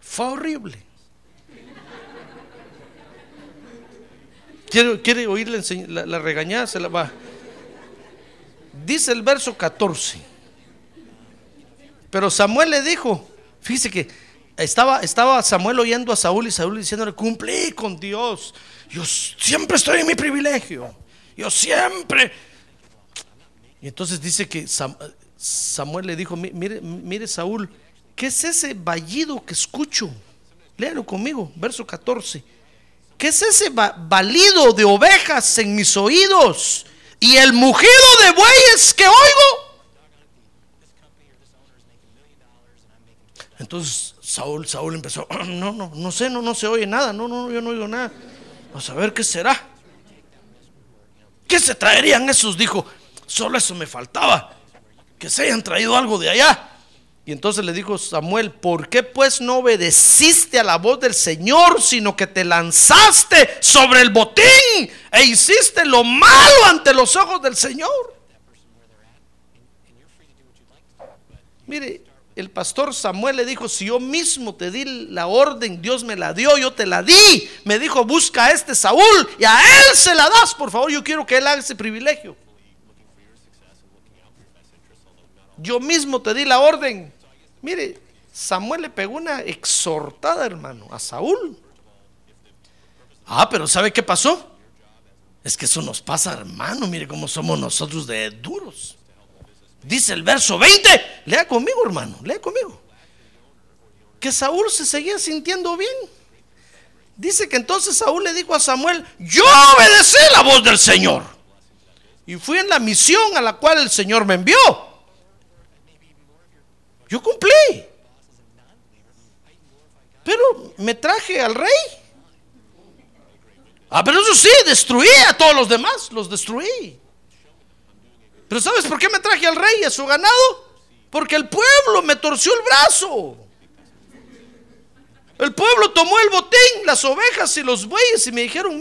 Fue horrible. ¿Quiere oírle la regañada? Se la va. Dice el verso 14. Pero Samuel le dijo, fíjese que estaba Samuel oyendo a Saúl y Saúl diciéndole, cumplí con Dios. Yo siempre estoy en mi privilegio. Yo siempre. Y entonces dice que Samuel le dijo, mire Saúl, ¿qué es ese vagido que escucho? Léalo conmigo, verso 14. ¿Qué es ese balido de ovejas en mis oídos y el mugido de bueyes que oigo? Entonces Saúl empezó, no sé, no se oye nada, yo no oigo nada. Vamos a ver qué será. ¿Qué se traerían esos? Dijo, solo eso me faltaba, que se hayan traído algo de allá. Y entonces le dijo Samuel, ¿por qué pues no obedeciste a la voz del Señor, sino que te lanzaste sobre el botín e hiciste lo malo ante los ojos del Señor? Mire, el pastor Samuel le dijo, si yo mismo te di la orden, Dios me la dio, yo te la di. Me dijo, busca a este Saúl y a él se la das, por favor, yo quiero que él haga ese privilegio. Yo mismo te di la orden. Mire, Samuel le pegó una exhortada, hermano, a Saúl. Ah, pero ¿sabe qué pasó? Es que eso nos pasa, hermano, mire cómo somos nosotros de duros. Dice el verso 20, lea conmigo, hermano, lea conmigo, que Saúl se seguía sintiendo bien. Dice que entonces Saúl le dijo a Samuel, yo obedecí la voz del Señor y fui en la misión a la cual el Señor me envió. Yo cumplí, pero me traje al rey. Ah, pero eso sí, destruí a todos los demás, los destruí. Pero ¿sabes por qué me traje al rey y a su ganado? Porque el pueblo me torció el brazo. El pueblo tomó el botín, las ovejas y los bueyes y me dijeron,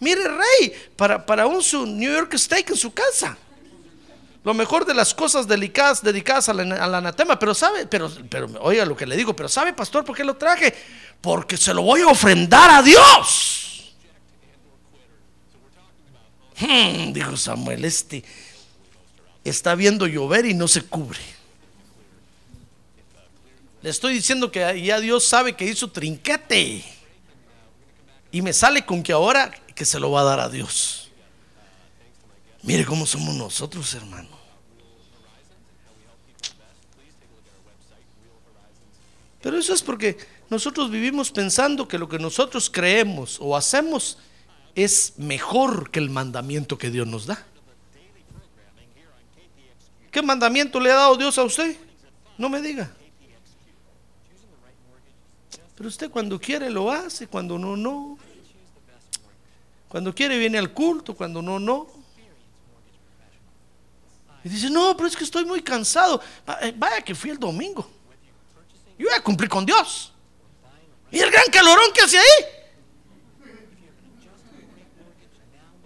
mire rey, para un su New York steak en su casa. Lo mejor de las cosas delicadas, dedicadas al anatema. Pero sabe, pero oiga lo que le digo, pero ¿sabe, pastor, por qué lo traje? Porque se lo voy a ofrendar a Dios. Dijo Samuel, este está viendo llover y no se cubre. Le estoy diciendo que ya Dios sabe que hizo trinquete y me sale con que ahora que se lo va a dar a Dios. Mire cómo somos nosotros, hermano. Pero eso es porque nosotros vivimos pensando que lo que nosotros creemos o hacemos es mejor que el mandamiento que Dios nos da. ¿Qué mandamiento le ha dado Dios a usted? No me diga. Pero usted cuando quiere lo hace, cuando no, no. Cuando quiere viene al culto, cuando no, no. Y dice, no, pero es que estoy muy cansado. Vaya que fui el domingo. Yo voy a cumplir con Dios. Y el gran calorón que hace ahí.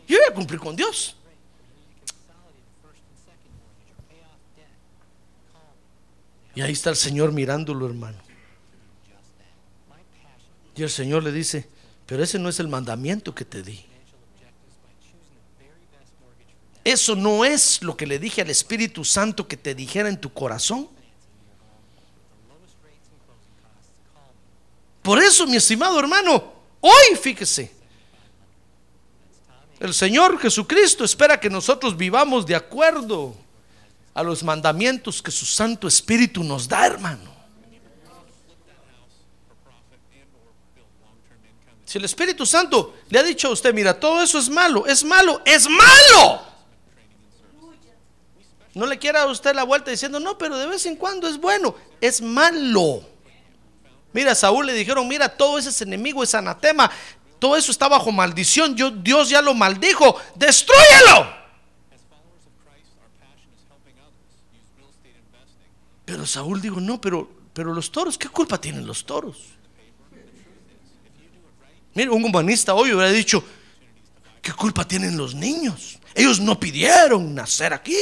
Yo voy a cumplir con Dios. Y ahí está el Señor mirándolo, hermano. Y el Señor le dice, pero ese no es el mandamiento que te di. Eso no es lo que le dije al Espíritu Santo que te dijera en tu corazón. Por eso, mi estimado hermano, hoy, fíjese, el Señor Jesucristo espera que nosotros vivamos de acuerdo a los mandamientos que su Santo Espíritu nos da, hermano. Si el Espíritu Santo le ha dicho a usted, mira, todo eso es malo, es malo, es malo, no le quiera a usted la vuelta diciendo, no, pero de vez en cuando es bueno. Es malo. Mira, a Saúl le dijeron, mira, todo ese es enemigo, es anatema, todo eso está bajo maldición, Dios ya lo maldijo, destrúyelo. Pero Saúl dijo, no, pero los toros, ¿qué culpa tienen los toros? Mire, un humanista hoy hubiera dicho, ¿qué culpa tienen los niños? Ellos no pidieron nacer aquí.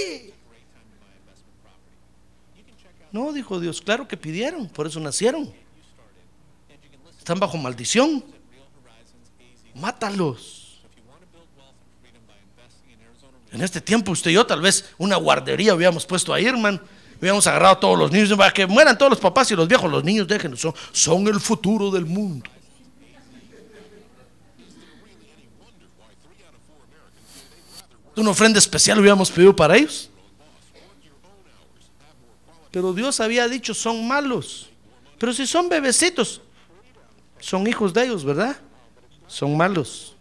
No, dijo Dios, claro que pidieron, por eso nacieron. Están bajo maldición. Mátalos. En este tiempo usted y yo tal vez una guardería hubiéramos puesto ahí, hermano. Habíamos agarrado a todos los niños para que mueran todos los papás y los viejos. Los niños, déjenlos, son el futuro del mundo. Una ofrenda especial hubiéramos pedido para ellos. Pero Dios había dicho, son malos. Pero si son bebecitos, son hijos de ellos, ¿verdad? Son malos.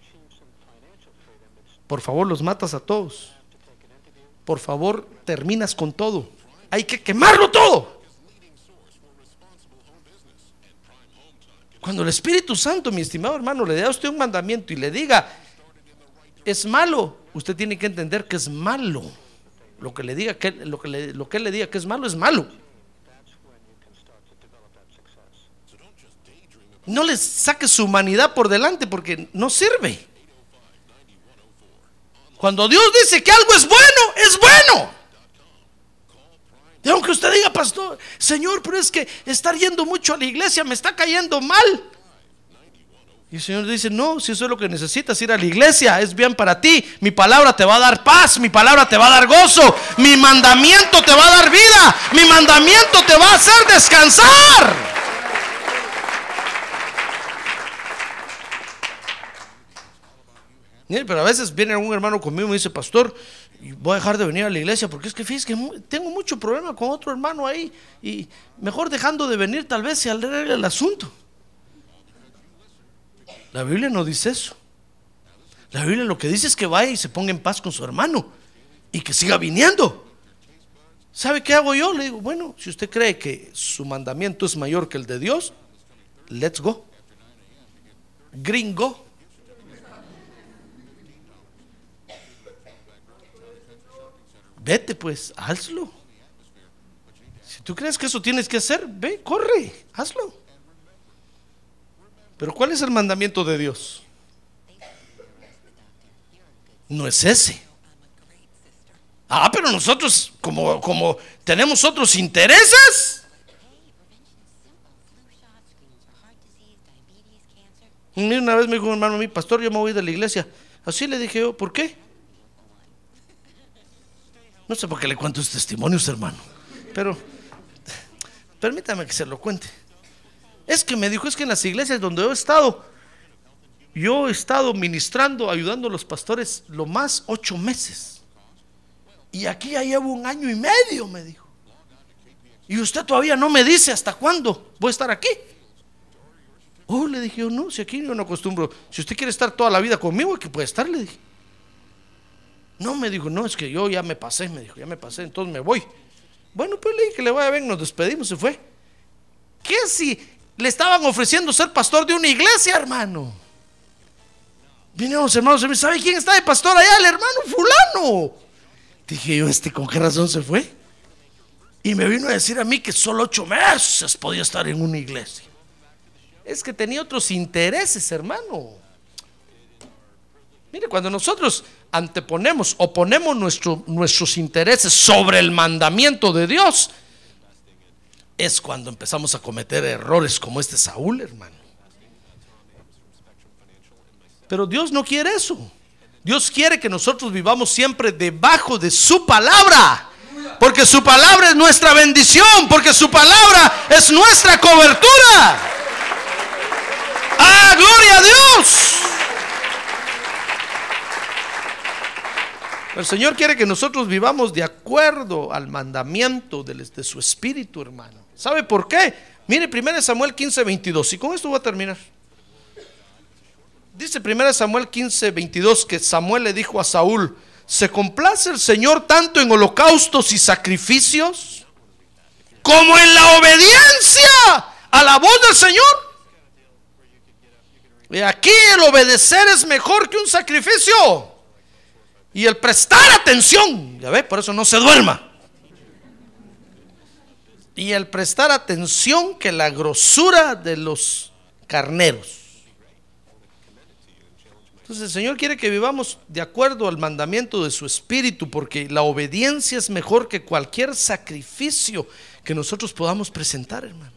Por favor, los matas a todos. Por favor, terminas con todo. Hay que quemarlo todo. Cuando el Espíritu Santo, mi estimado hermano, le dé a usted un mandamiento y le diga, es malo, usted tiene que entender que es malo. Lo que le diga que, lo que él le diga que es malo, es malo. No le saque su humanidad por delante, porque no sirve. Cuando Dios dice que algo es bueno, es bueno. Y aunque usted diga, pastor, Señor, pero es que estar yendo mucho a la iglesia me está cayendo mal. Y el Señor dice, no, si eso es lo que necesitas, ir a la iglesia, es bien para ti. Mi palabra te va a dar paz, mi palabra te va a dar gozo, mi mandamiento te va a dar vida, mi mandamiento te va a hacer descansar. Pero a veces viene un hermano conmigo y me dice, pastor, voy a dejar de venir a la iglesia porque es que fíjese que tengo mucho problema con otro hermano ahí, y mejor dejando de venir tal vez se arregle el asunto. La Biblia no dice eso. La Biblia lo que dice es que vaya y se ponga en paz con su hermano y que siga viniendo. ¿Sabe qué hago yo? Le digo, bueno, si usted cree que su mandamiento es mayor que el de Dios, let's go. Gringo. Vete pues, hazlo. Si tú crees que eso tienes que hacer, ve, corre, hazlo. Pero ¿cuál es el mandamiento de Dios? No es ese. Ah, pero nosotros como tenemos otros intereses. Y una vez me dijo un hermano a mí, pastor, yo me voy de la iglesia. Así le dije yo, ¿por qué? No sé por qué le cuento sus testimonios, hermano, pero permítame que se lo cuente. Es que me dijo, es que en las iglesias donde yo he estado ministrando, ayudando a los pastores lo más 8 meses. Y aquí ya llevo 1 año y medio, me dijo. Y usted todavía no me dice hasta cuándo voy a estar aquí. Oh, le dije yo, no, si aquí yo no acostumbro. Si usted quiere estar toda la vida conmigo, que puede estar, le dije. No, me dijo, no, es que yo ya me pasé, me dijo, ya me pasé, entonces me voy. Bueno, pues le dije que le vaya bien, nos despedimos, se fue. ¿Qué si le estaban ofreciendo ser pastor de una iglesia, hermano? Vinieron los hermanos y me dice, ¿sabe quién está de pastor allá? El hermano fulano. Dije yo, este, ¿con qué razón se fue? Y me vino a decir a mí que solo 8 meses podía estar en una iglesia. Es que tenía otros intereses, hermano. Mire, cuando nosotros anteponemos o ponemos nuestros intereses sobre el mandamiento de Dios, es cuando empezamos a cometer errores como este Saúl, hermano. Pero Dios no quiere eso. Dios quiere que nosotros vivamos siempre debajo de su palabra, porque su palabra es nuestra bendición, porque su palabra es nuestra cobertura. ¡Ah, gloria a Dios! El Señor quiere que nosotros vivamos de acuerdo al mandamiento de su espíritu, hermano. ¿Sabe por qué? Mire 1 Samuel 15, 22. Y con esto voy a terminar. Dice 1 Samuel 15, 22 que Samuel le dijo a Saúl: ¿se complace el Señor tanto en holocaustos y sacrificios como en la obediencia a la voz del Señor? Y aquí el obedecer es mejor que un sacrificio, y el prestar atención, ya ve, por eso no se duerma. Y el prestar atención que la grosura de los carneros. Entonces el Señor quiere que vivamos de acuerdo al mandamiento de su espíritu, porque la obediencia es mejor que cualquier sacrificio que nosotros podamos presentar, hermano.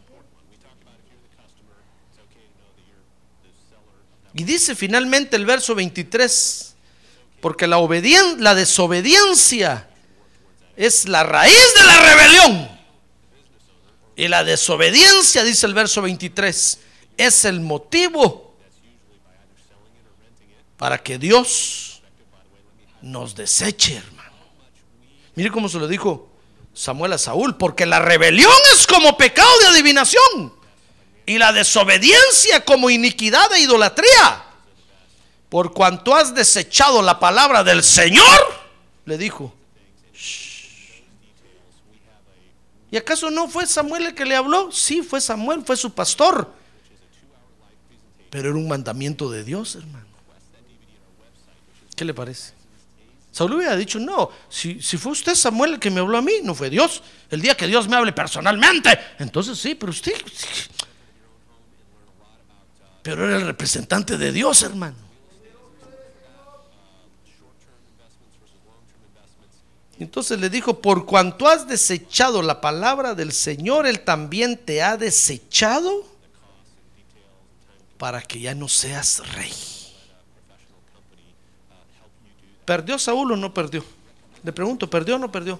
Y dice finalmente el verso 23, porque la desobediencia es la raíz de la rebelión, y la desobediencia, dice el verso 23, es el motivo para que Dios nos deseche, hermano. Mire cómo se lo dijo Samuel a Saúl: porque la rebelión es como pecado de adivinación, y la desobediencia como iniquidad e idolatría. Por cuanto has desechado la palabra del Señor, le dijo. ¿Y acaso no fue Samuel el que le habló? Sí, fue Samuel, fue su pastor, pero era un mandamiento de Dios, hermano. ¿Qué le parece? Saúl hubiera dicho: no, si fue usted, Samuel, el que me habló a mí, no fue Dios. El día que Dios me hable personalmente, entonces sí, pero usted... Pero era el representante de Dios, hermano. Entonces le dijo: por cuanto has desechado la palabra del Señor, Él también te ha desechado para que ya no seas rey. ¿Perdió Saúl o no perdió? Le pregunto, ¿perdió o no perdió?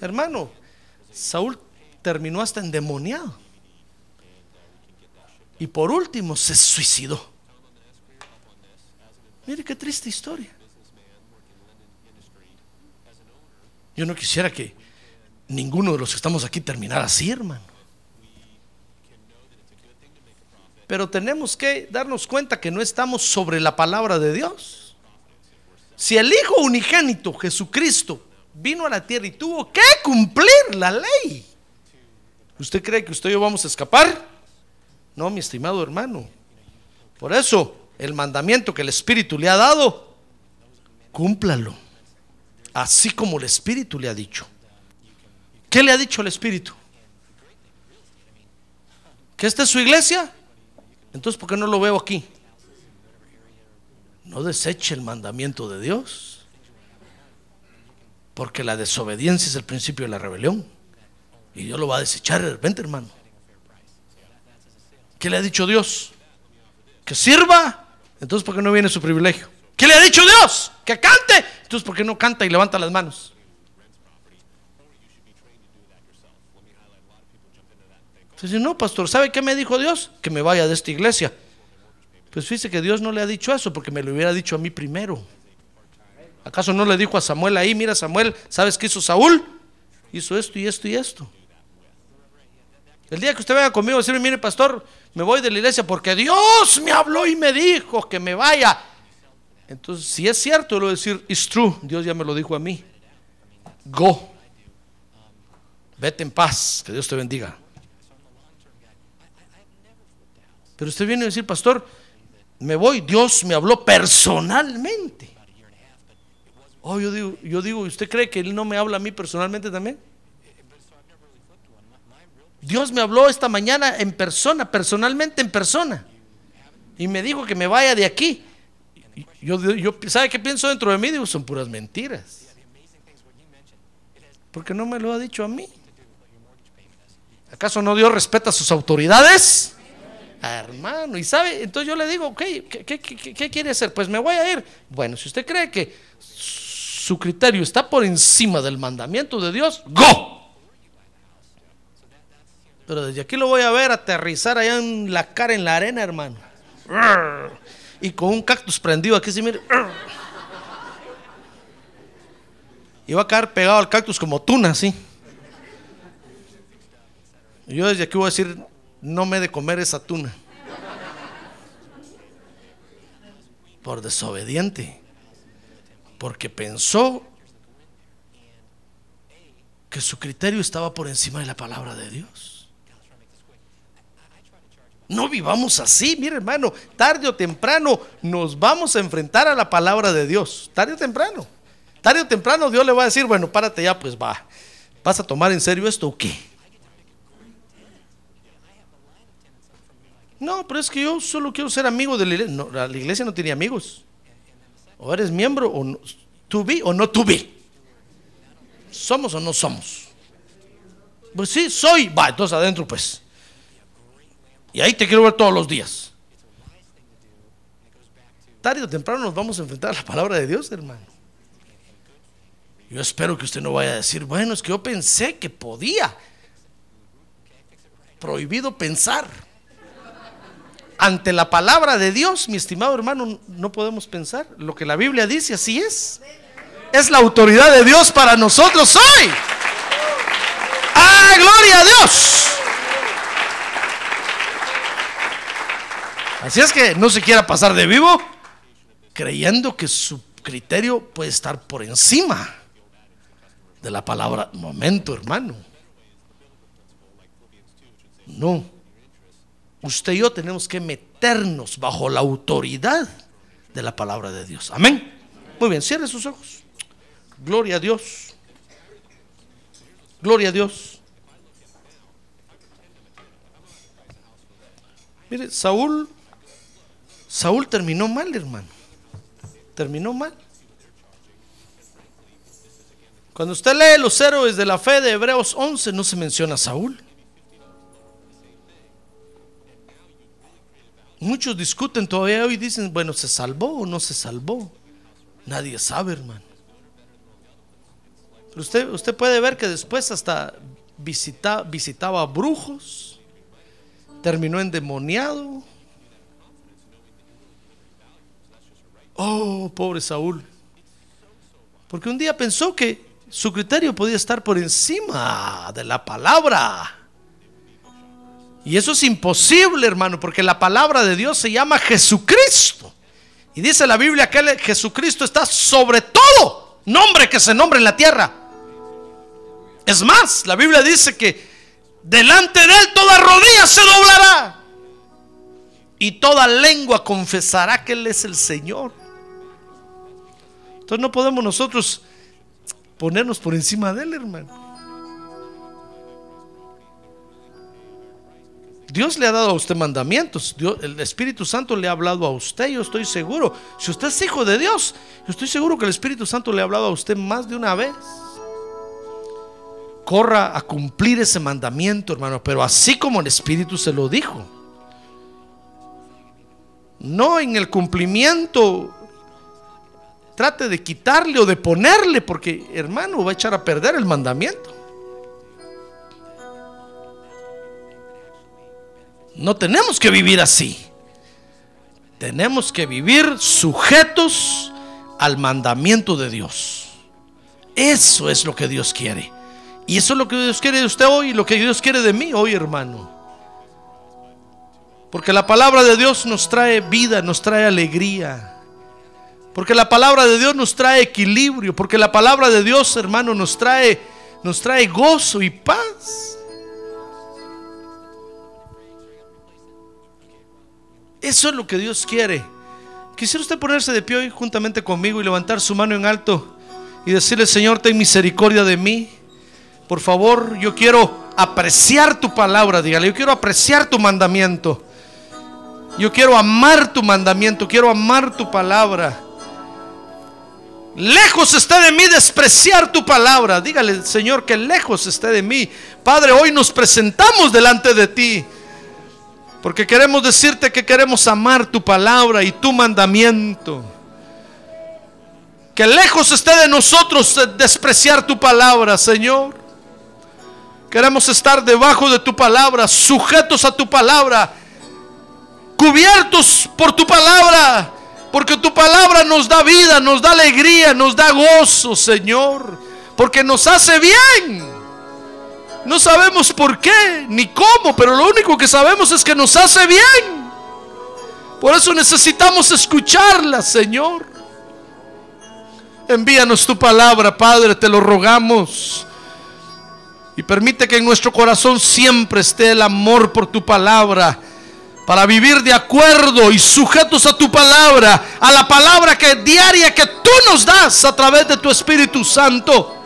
Hermano, Saúl terminó hasta endemoniado, y por último se suicidó. Mire qué triste historia. Yo no quisiera que ninguno de los que estamos aquí terminara así, hermano. Pero tenemos que darnos cuenta que no estamos sobre la palabra de Dios. Si el Hijo unigénito Jesucristo vino a la tierra y tuvo que cumplir la ley, ¿usted cree que usted y yo vamos a escapar? No, mi estimado hermano. Por eso el mandamiento que el Espíritu le ha dado, cúmplalo, así como el Espíritu le ha dicho. ¿Qué le ha dicho el Espíritu? ¿Que esta es su iglesia? Entonces, ¿por qué no lo veo aquí? No deseche el mandamiento de Dios, porque la desobediencia es el principio de la rebelión, y Dios lo va a desechar de repente, hermano. ¿Qué le ha dicho Dios? Que sirva, entonces ¿por qué no viene su privilegio? ¿Qué le ha dicho Dios? Que cante, entonces ¿por qué no canta y levanta las manos? Entonces, no, pastor, ¿sabe qué me dijo Dios? Que me vaya de esta iglesia. Pues fíjese que Dios no le ha dicho eso, porque me lo hubiera dicho a mí primero. ¿Acaso no le dijo a Samuel ahí: mira, Samuel, ¿sabes qué hizo Saúl? Hizo esto y esto y esto. El día que usted venga conmigo a decirme: mire, pastor, me voy de la iglesia porque Dios me habló y me dijo que me vaya, entonces, si es cierto, lo voy a decir: it's true, Dios ya me lo dijo a mí. Go, vete en paz, que Dios te bendiga. Pero usted viene a decir: pastor, me voy, Dios me habló personalmente. Oh, yo digo, ¿usted cree que Él no me habla a mí personalmente también? Dios me habló esta mañana en persona, personalmente en persona, y me dijo que me vaya de aquí. Yo ¿sabe qué pienso dentro de mí? Digo, son puras mentiras, porque no me lo ha dicho a mí. ¿Acaso no Dios respeta a sus autoridades? Hermano, y sabe, entonces yo le digo, ok, ¿qué quiere hacer? Pues me voy a ir. Bueno, si usted cree que su criterio está por encima del mandamiento de Dios, ¡go! Pero desde aquí lo voy a ver aterrizar allá en la cara, en la arena, hermano. Y con un cactus prendido aquí, si mire. Y va a caer pegado al cactus como tuna, así. Y yo desde aquí voy a decir, no me he de comer esa tuna. Por desobediente. Porque pensó que su criterio estaba por encima de la palabra de Dios. No vivamos así, mire hermano, tarde o temprano nos vamos a enfrentar a la palabra de Dios. Tarde o temprano. Tarde o temprano Dios le va a decir, bueno, párate ya, pues va. ¿Vas a tomar en serio esto o qué? No, pero es que yo solo quiero ser amigo de la iglesia. No, la iglesia no tiene amigos. O eres miembro o no, to be o no to be. ¿Somos o no somos? Pues sí, soy. Va, entonces adentro pues. Y ahí te quiero ver todos los días. Tarde o temprano nos vamos a enfrentar a la palabra de Dios, hermano. Yo espero que usted no vaya a decir, bueno, es que yo pensé que podía. Prohibido pensar. Ante la palabra de Dios, mi estimado hermano, no podemos pensar. Lo que la Biblia dice, así es. Es la autoridad de Dios para nosotros hoy. ¡Ah, gloria a Dios! Así es que no se quiera pasar de vivo creyendo que su criterio puede estar por encima de la palabra. Momento, hermano. No. Usted y yo tenemos que meternos bajo la autoridad de la palabra de Dios. Amén. Muy bien, cierre sus ojos. Gloria a Dios. Gloria a Dios. Mire, Saúl terminó mal, hermano. Terminó mal. Cuando usted lee los héroes de la fe de Hebreos 11, no se menciona a Saúl. Muchos discuten todavía hoy, dicen, bueno, ¿se salvó o no se salvó? Nadie sabe, hermano. Pero usted puede ver que después hasta visitaba a brujos, terminó endemoniado. Oh, pobre Saúl. Porque un día pensó que su criterio podía estar por encima de la palabra. Y eso es imposible, hermano, porque la palabra de Dios se llama Jesucristo. Y dice la Biblia que Jesucristo está sobre todo nombre que se nombre en la tierra. Es más, la Biblia dice que delante de Él toda rodilla se doblará. Y toda lengua confesará que Él es el Señor. Entonces no podemos nosotros ponernos por encima de Él, hermano. Dios le ha dado a usted mandamientos. Dios, el Espíritu Santo le ha hablado a usted. Yo estoy seguro, si usted es hijo de Dios, yo estoy seguro que el Espíritu Santo le ha hablado a usted más de una vez. Corra a cumplir ese mandamiento, hermano, pero así como el Espíritu se lo dijo. No en el cumplimiento trate de quitarle o de ponerle, porque hermano va a echar a perder el mandamiento. No tenemos que vivir así. Tenemos que vivir sujetos al mandamiento de Dios. Eso es lo que Dios quiere. Y eso es lo que Dios quiere de usted hoy, lo que Dios quiere de mí hoy, hermano. Porque la palabra de Dios nos trae vida, nos trae alegría. Porque la palabra de Dios nos trae equilibrio. Porque la palabra de Dios, hermano, nos trae gozo y paz. Eso es lo que Dios quiere. Quisiera usted ponerse de pie hoy juntamente conmigo y levantar su mano en alto y decirle: Señor, ten misericordia de mí. Por favor, yo quiero apreciar tu palabra, dígale. Yo quiero apreciar tu mandamiento. Yo quiero amar tu mandamiento, quiero amar tu palabra. Lejos está de mí despreciar tu palabra. Dígale, Señor, que lejos esté de mí. Padre, hoy nos presentamos delante de ti, porque queremos decirte que queremos amar tu palabra y tu mandamiento. Que lejos esté de nosotros despreciar tu palabra, Señor. Queremos estar debajo de tu palabra, sujetos a tu palabra, cubiertos por tu palabra, porque tu palabra nos da vida, nos da alegría, nos da gozo, Señor, porque nos hace bien. No sabemos por qué ni cómo, pero lo único que sabemos es que nos hace bien. Por eso necesitamos escucharla, Señor. Envíanos tu palabra, Padre, te lo rogamos. Y permite que en nuestro corazón siempre esté el amor por tu palabra, para vivir de acuerdo y sujetos a tu palabra, a la palabra que diaria que tú nos das a través de tu Espíritu Santo.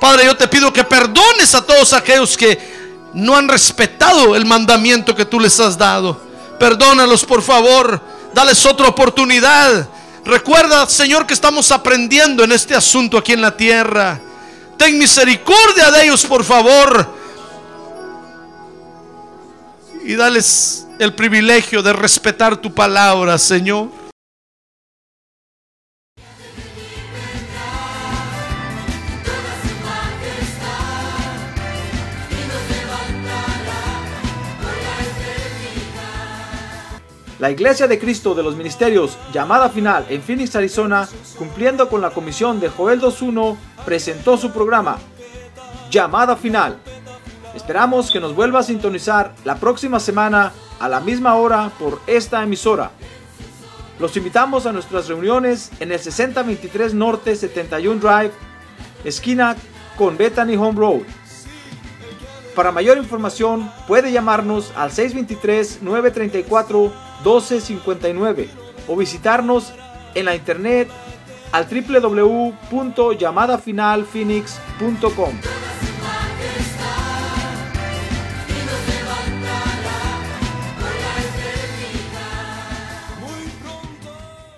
Padre, yo te pido que perdones a todos aquellos que no han respetado el mandamiento que tú les has dado. Perdónalos, por favor. Dales otra oportunidad. Recuerda, Señor, que estamos aprendiendo en este asunto aquí en la tierra. Ten misericordia de ellos, por favor. Y dales el privilegio de respetar tu palabra, Señor. La Iglesia de Cristo de los Ministerios Llamada Final en Phoenix, Arizona, cumpliendo con la comisión de Joel 2.1, presentó su programa Llamada Final. Esperamos que nos vuelva a sintonizar la próxima semana a la misma hora por esta emisora. Los invitamos a nuestras reuniones en el 6023 Norte 71 Drive, esquina con Bethany Home Road. Para mayor información puede llamarnos al 623-934-1259 o visitarnos en la internet al www.llamadafinalphoenix.com.